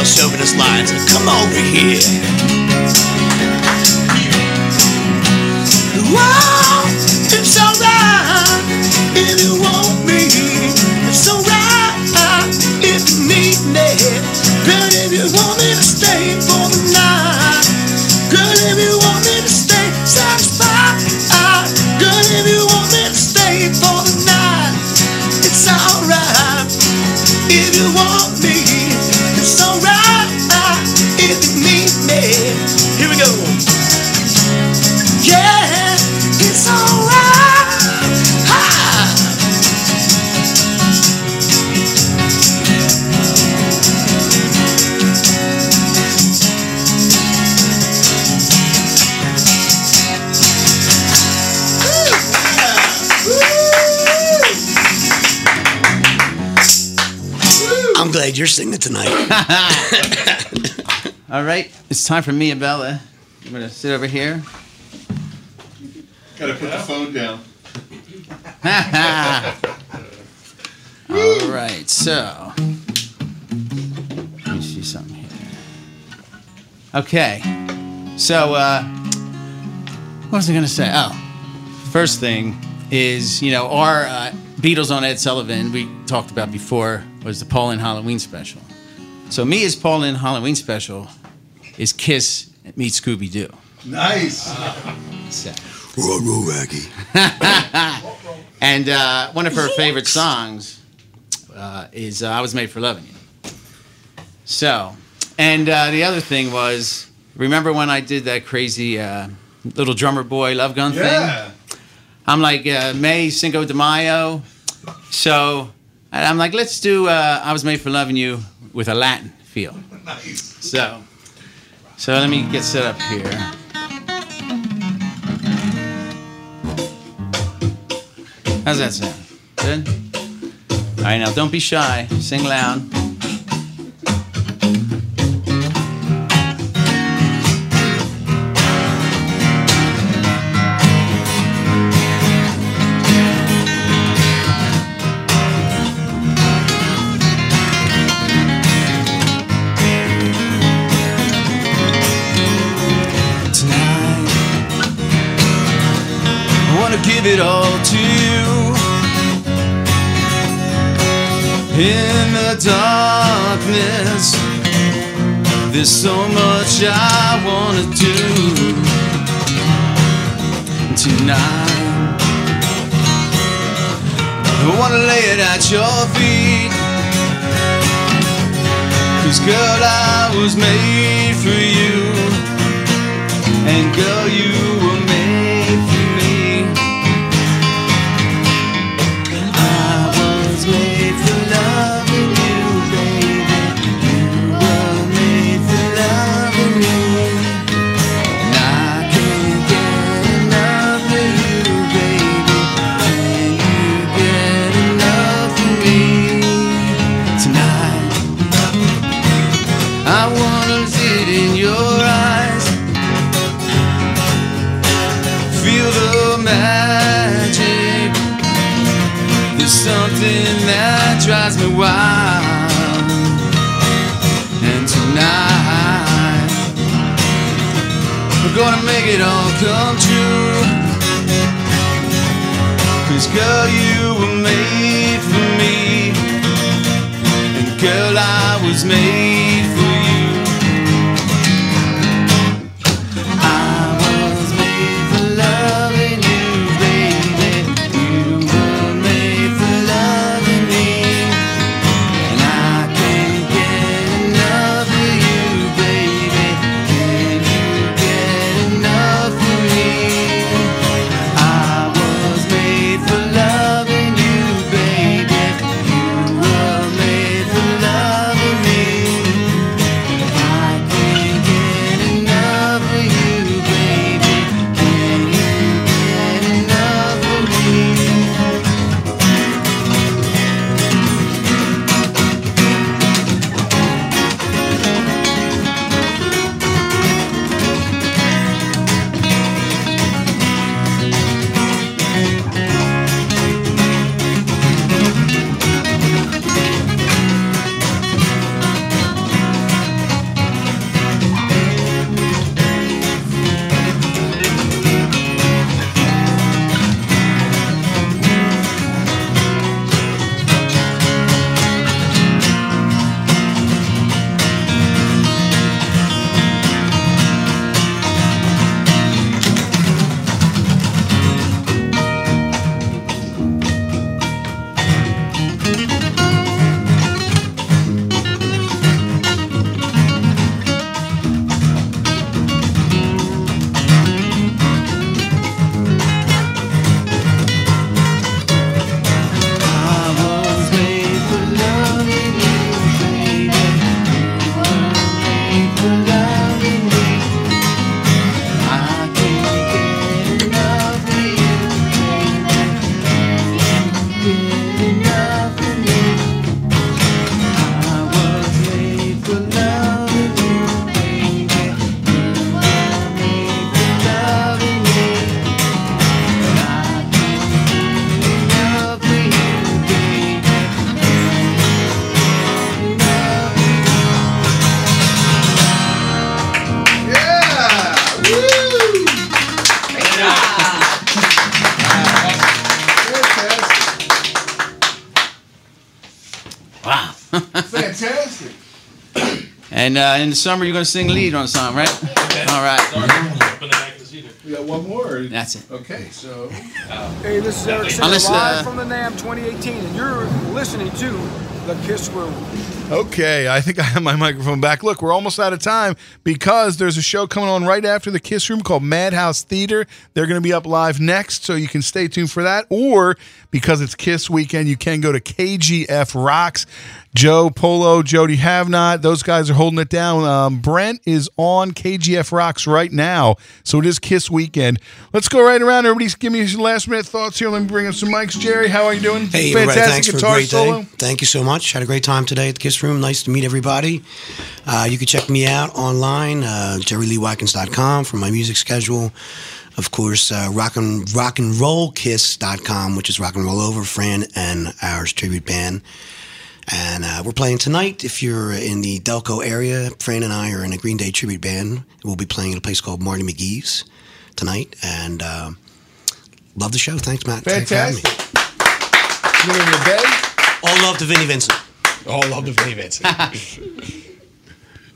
Chauvinist lines, come over here. Wow, it's alright if you want me. It's alright if you need me. But if you you want me to stay for the night, girl, if you want me to stay satisfied, girl, if you want me to stay for the night, it's alright. If you want me, it's alright. If you need me, here we go. Yeah, it's alright. I'm glad you're singing tonight. All right, it's time for me and Bella. I'm gonna sit over here. Gotta put the phone down. All right, so let me see something here. Okay, so what was I gonna say? Oh, first thing is, you know, our Beatles on Ed Sullivan, we talked about before, was the Paul and Halloween special. So Mia's Paul and Halloween special is Kiss meets Scooby-Doo. Nice. Roll, Raggy. And one of her favorite songs is I Was Made for Loving You. So, and the other thing was, remember when I did that crazy little drummer boy love gun thing? I'm like, May, Cinco de Mayo. So I'm like, let's do I Was Made for Loving You with a Latin feel. Nice. So let me get set up here. How's that sound? Good? All right, now don't be shy. Sing loud. Give it all to you. In the darkness, there's so much I wanna do. Tonight, I wanna lay it at your feet, 'cause girl, I was made for you, and girl, you were made for drives me wild. And tonight we're gonna make it all come true, 'cause girl, you were made for me, and girl, I was made for you. I was made for loving you, baby. You were made for love. And in the summer, you're going to sing lead on something, right? Okay. All right. We got one more. That's it. Okay, so. Hey, this is Eric Singer, live from the NAMM 2018, and you're listening to The Kiss Room. Okay, I think I have my microphone back. Look, we're almost out of time because there's a show coming on right after The Kiss Room called Madhouse Theater. They're going to be up live next, so you can stay tuned for that. Or because it's Kiss Weekend, you can go to KGF Rocks. Joe Polo, Jody Havnot, those guys are holding it down. Brent is on KGF Rocks right now, so it is Kiss Weekend. Let's go right around. Everybody's give me some last-minute thoughts here. Let me bring up some mics. Jerry, how are you doing? Hey, fantastic everybody. Thanks for a great solo day. Thank you so much. Had a great time today at the Kiss Room. Nice to meet everybody. You can check me out online, jerryleewatkins.com for my music schedule. Of course, rockandrollkiss.com, which is Rock and Roll Over, Fran and Ours tribute band. And we're playing tonight. If you're in the Delco area, Fran and I are in a Green Day tribute band. We'll be playing at a place called Marty McGee's tonight. And love the show. Thanks, Matt. Fantastic. Thanks for having me. You're in your bed? All love to Vinnie Vincent. All love to Vinnie Vincent.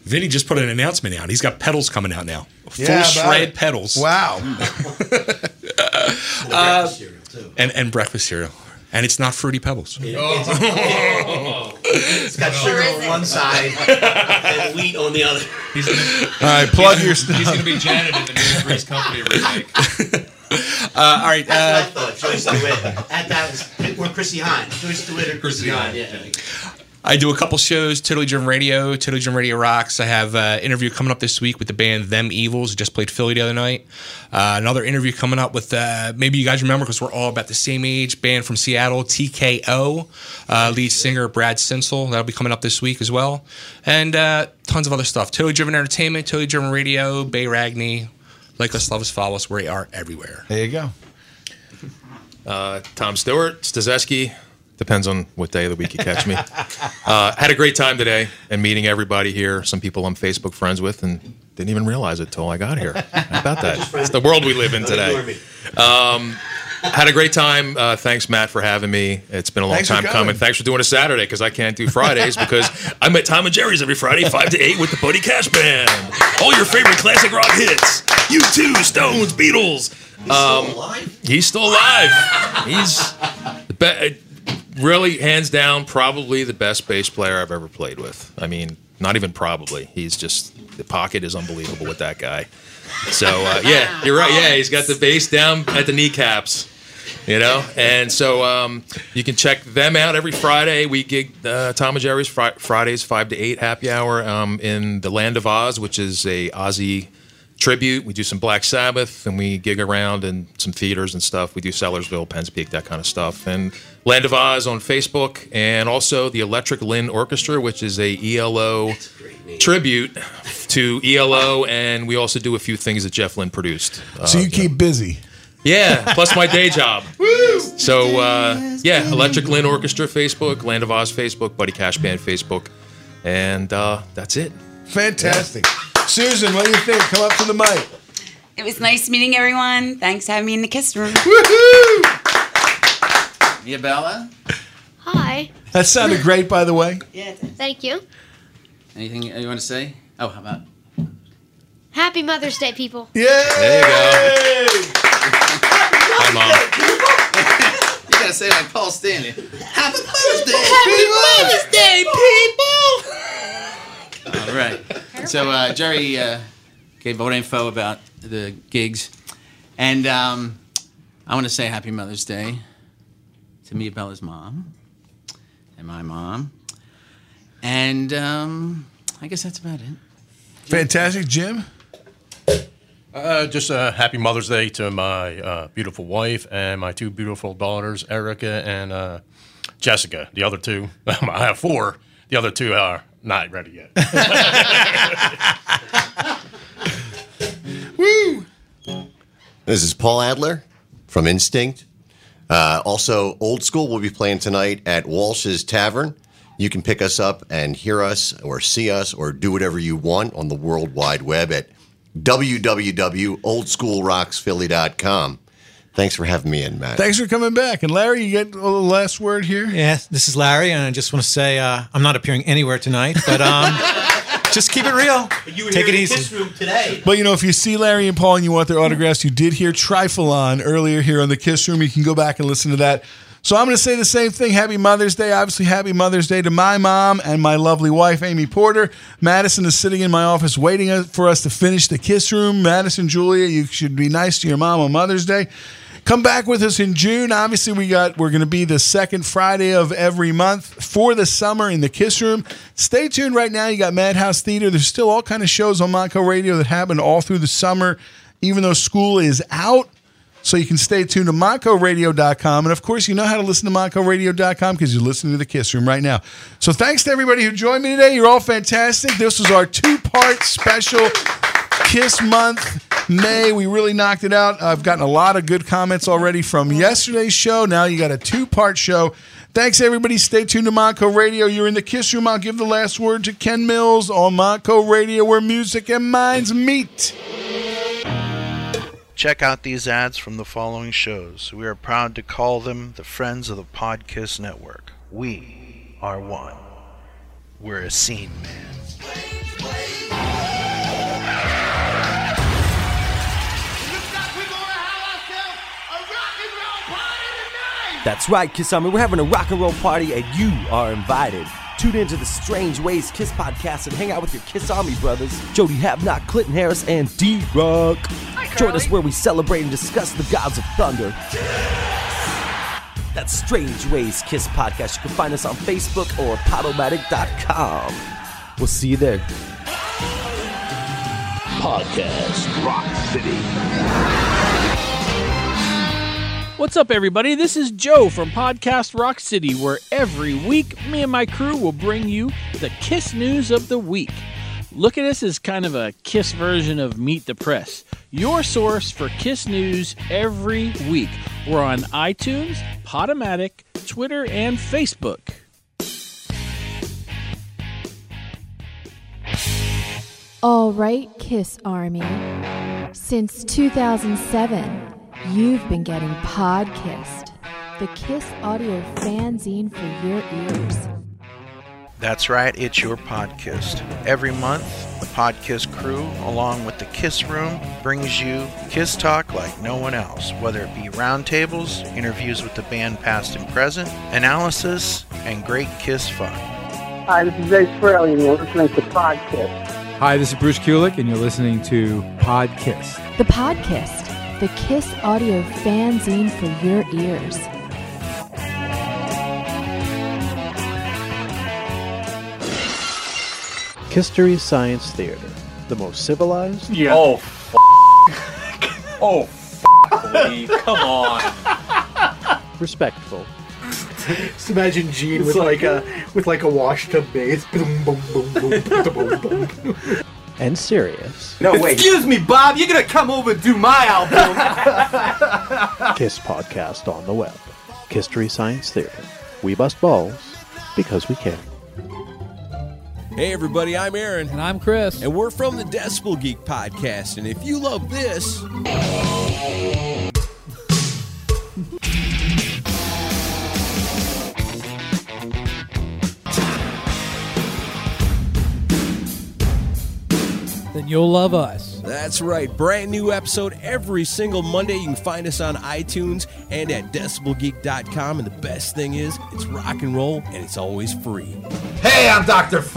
Vinny just put an announcement out. He's got pedals coming out now. Yeah, full shred it. Pedals. Wow. Breakfast cereal, too. And breakfast cereal. And it's not Fruity Pebbles. It's got sugar on one side and wheat on the other. All right, plug your stuff. He's going to be Janet in the News Breeze Company remake. All right. That's what I thought. Joyce DeWitt. Or Chrissy Hine. Joyce DeWitt or Chrissy Hine. Yeah. I do a couple shows, Totally Driven Radio, Totally Driven Radio Rocks. I have an interview coming up this week with the band Them Evils. Just played Philly the other night. Another interview coming up with, maybe you guys remember because we're all about the same age, band from Seattle, TKO, lead singer Brad Sinsel. That'll be coming up this week as well. And tons of other stuff. Totally Driven Entertainment, Totally Driven Radio, Bay Ragney, Like Us, Love Us, Follow Us. We are everywhere. There you go. Tom Stewart, Stazeski. Depends on what day of the week you catch me. Had a great time today and meeting everybody here. Some people I'm Facebook friends with and didn't even realize it till I got here. How about that? It's the world we live in today. Had a great time. Thanks, Matt, for having me. It's been a long time coming. Thanks for doing a Saturday because I can't do Fridays because I'm at Tom and Jerry's every Friday, 5 to 8 with the Buddy Cash Band. All your favorite classic rock hits. U2, Stones, Beatles. He's still alive. He's the best. Really, hands down, probably the best bass player I've ever played with. I mean, not even probably. He's just, the pocket is unbelievable with that guy. So, yeah, you're right. Yeah, he's got the bass down at the kneecaps, you know? And so you can check them out every Friday. We gig Tom and Jerry's Fridays, 5 to 8, happy hour in the Land of Oz, which is a Aussie tribute. We do some Black Sabbath, and we gig around in some theaters and stuff. We do Sellersville, Penn's Peak, that kind of stuff. And Land of Oz on Facebook, and also the Electric Lynn Orchestra, which is a ELO tribute to ELO. And we also do a few things that Jeff Lynne produced. So you keep busy. Yeah, plus my day job. Woo! So, yeah, Electric Lynn Orchestra Facebook, Land of Oz Facebook, Buddy Cash Band Facebook, and that's it. Fantastic. Yeah. Susan, what do you think? Come up to the mic. It was nice meeting everyone. Thanks for having me in the Kiss Room. Woohoo! Viabella? Hi. That sounded great, by the way. Yeah. Thank you. Anything you want to say? Oh, how about? Happy Mother's Day, people. Yay! There you go. Hi, Mom. You got to say like Paul Stanley. Happy Mother's Day, people! Happy Mother's Day, people! All right. So Jerry gave all the info about the gigs, and I want to say Happy Mother's Day to Mia Bella's mom and my mom, and I guess that's about it. Jim. Fantastic, Jim. Just a Happy Mother's Day to my beautiful wife and my two beautiful daughters, Erica and Jessica. The other two, I have four. The other two are. Not ready yet. Woo! This is Paul Adler from Instinct. Also, Old School will be playing tonight at Walsh's Tavern. You can pick us up and hear us or see us or do whatever you want on the World Wide Web at www.oldschoolrocksphilly.com. Thanks for having me in, Matt. Thanks for coming back. And Larry, you get the last word here? Yes, this is Larry, and I just want to say I'm not appearing anywhere tonight, but Just keep it real. You were Take here it in easy. Kiss room today. But you know, if you see Larry and Paul and you want their autographs, you did hear Trifalon earlier here on the Kiss Room. You can go back and listen to that. So I'm going to say the same thing. Happy Mother's Day. Obviously, happy Mother's Day to my mom and my lovely wife, Amy Porter. Madison is sitting in my office waiting for us to finish the Kiss Room. Madison, Julia, you should be nice to your mom on Mother's Day. Come back with us in June. Obviously, we're going to be the second Friday of every month for the summer in the Kiss Room. Stay tuned right now. You got Madhouse Theater. There's still all kind of shows on Monco Radio that happen all through the summer, even though school is out. So you can stay tuned to MoncoRadio.com. And, of course, you know how to listen to MoncoRadio.com because you're listening to the Kiss Room right now. So thanks to everybody who joined me today. You're all fantastic. This was our two-part special Kiss Month. May, we really knocked it out. I've gotten a lot of good comments already from yesterday's show. Now you got a two-part show. Thanks, everybody. Stay tuned to Monco Radio. You're in the Kiss Room. I'll give the last word to Ken Mills on Monco Radio, where music and minds meet. Check out these ads from the following shows. We are proud to call them the Friends of the Podkiss Network. We are one. We're a scene man. That's right, Kiss Army. We're having a rock and roll party, and you are invited. Tune into the Strange Ways Kiss podcast and hang out with your Kiss Army brothers, Jody Havnot, Clinton Harris, and D-Rock. Join us where we celebrate and discuss the gods of thunder. That's Strange Ways Kiss podcast. You can find us on Facebook or Podomatic.com. We'll see you there. Podcast Rock City. What's up, everybody? This is Joe from Podcast Rock City, where every week me and my crew will bring you the Kiss News of the Week. Look at us as kind of a Kiss version of Meet the Press, your source for Kiss News every week. We're on iTunes, Podomatic, Twitter, and Facebook. All right, Kiss Army. Since 2007... you've been getting Podkissed, the Kiss Audio fanzine for your ears. That's right, it's your Podkissed. Every month, the Podkiss crew, along with the Kiss Room, brings you Kiss talk like no one else, whether it be roundtables, interviews with the band past and present, analysis, and great Kiss fun. Hi, this is Dave Farrell, and you're listening to Podkissed. Hi, this is Bruce Kulick, and you're listening to Podkissed. The Podkissed. The Kiss Audio fanzine for your ears. Kistery Science Theater, the most civilized. Yeah. Oh, f***. Oh, f***, Lee. Come on. Respectful. Just imagine Gene it's with like a wash tub bass. And serious. No, wait. Excuse me, Bob. You're going to come over and do my album. Kiss podcast on the web. Kistery Science Theater. We bust balls because we care. Hey, everybody. I'm Aaron. And I'm Chris. And we're from the Decibel Geek podcast. And if you love this... then you'll love us. That's right. Brand new episode every single Monday. You can find us on iTunes and at DecibelGeek.com. And the best thing is, it's rock and roll, and it's always free. Hey, I'm Dr. F***,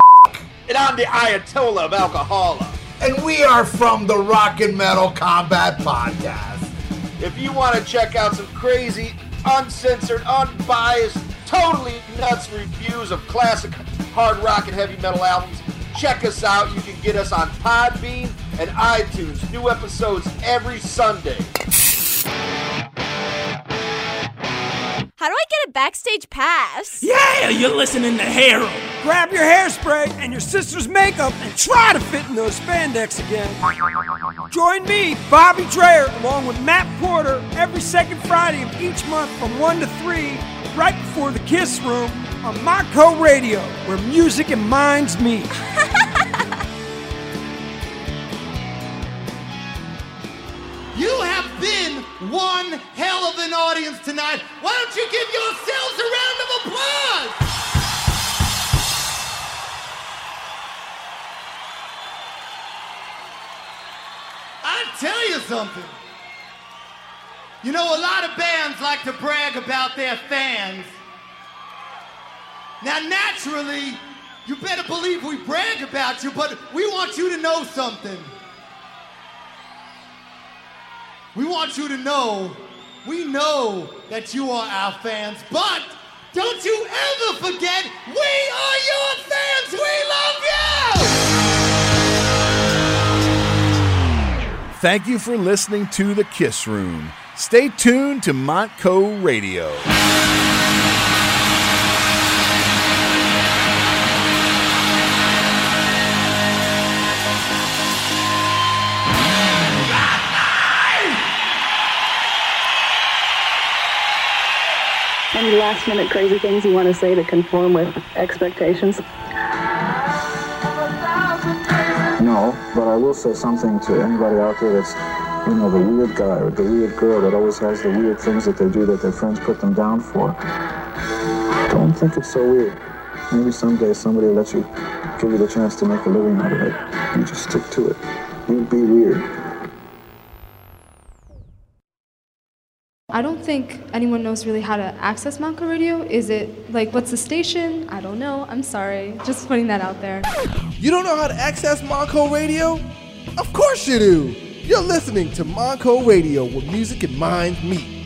and I'm the Ayatollah of Alcohola. And we are from the Rock and Metal Combat Podcast. If you want to check out some crazy, uncensored, unbiased, totally nuts reviews of classic hard rock and heavy metal albums, check us out. You can get us on Podbean and iTunes. New episodes every Sunday. How do I get a backstage pass? Yeah, you're listening to Harold. Grab your hairspray and your sister's makeup and try to fit in those spandex again. Join me, Bobby Dreher, along with Matt Porter, every second Friday of each month from 1 to 3, right before the Kiss Room, on Monco Radio, where music and minds meet. You have been one hell of an audience tonight. Why don't you give yourselves a round of applause? I'll tell you something. You know, a lot of bands like to brag about their fans. Now, naturally, you better believe we brag about you, but we want you to know something. We want you to know, we know that you are our fans, but don't you ever forget, we are your fans, we love you! Thank you for listening to The Kiss Room. Stay tuned to Montco Radio. How many last-minute crazy things you want to say that conform with expectations? No, but I will say something to anybody out there that's, you know, the weird guy or the weird girl that always has the weird things that they do that their friends put them down for. Don't think it's so weird. Maybe someday somebody will let you, give you the chance to make a living out of it. You just stick to it. You'd be weird. I don't think anyone knows really how to access Montco Radio. Is it, like, what's the station? I don't know. I'm sorry. Just putting that out there. You don't know how to access Montco Radio? Of course you do. You're listening to Montco Radio, where music and minds meet.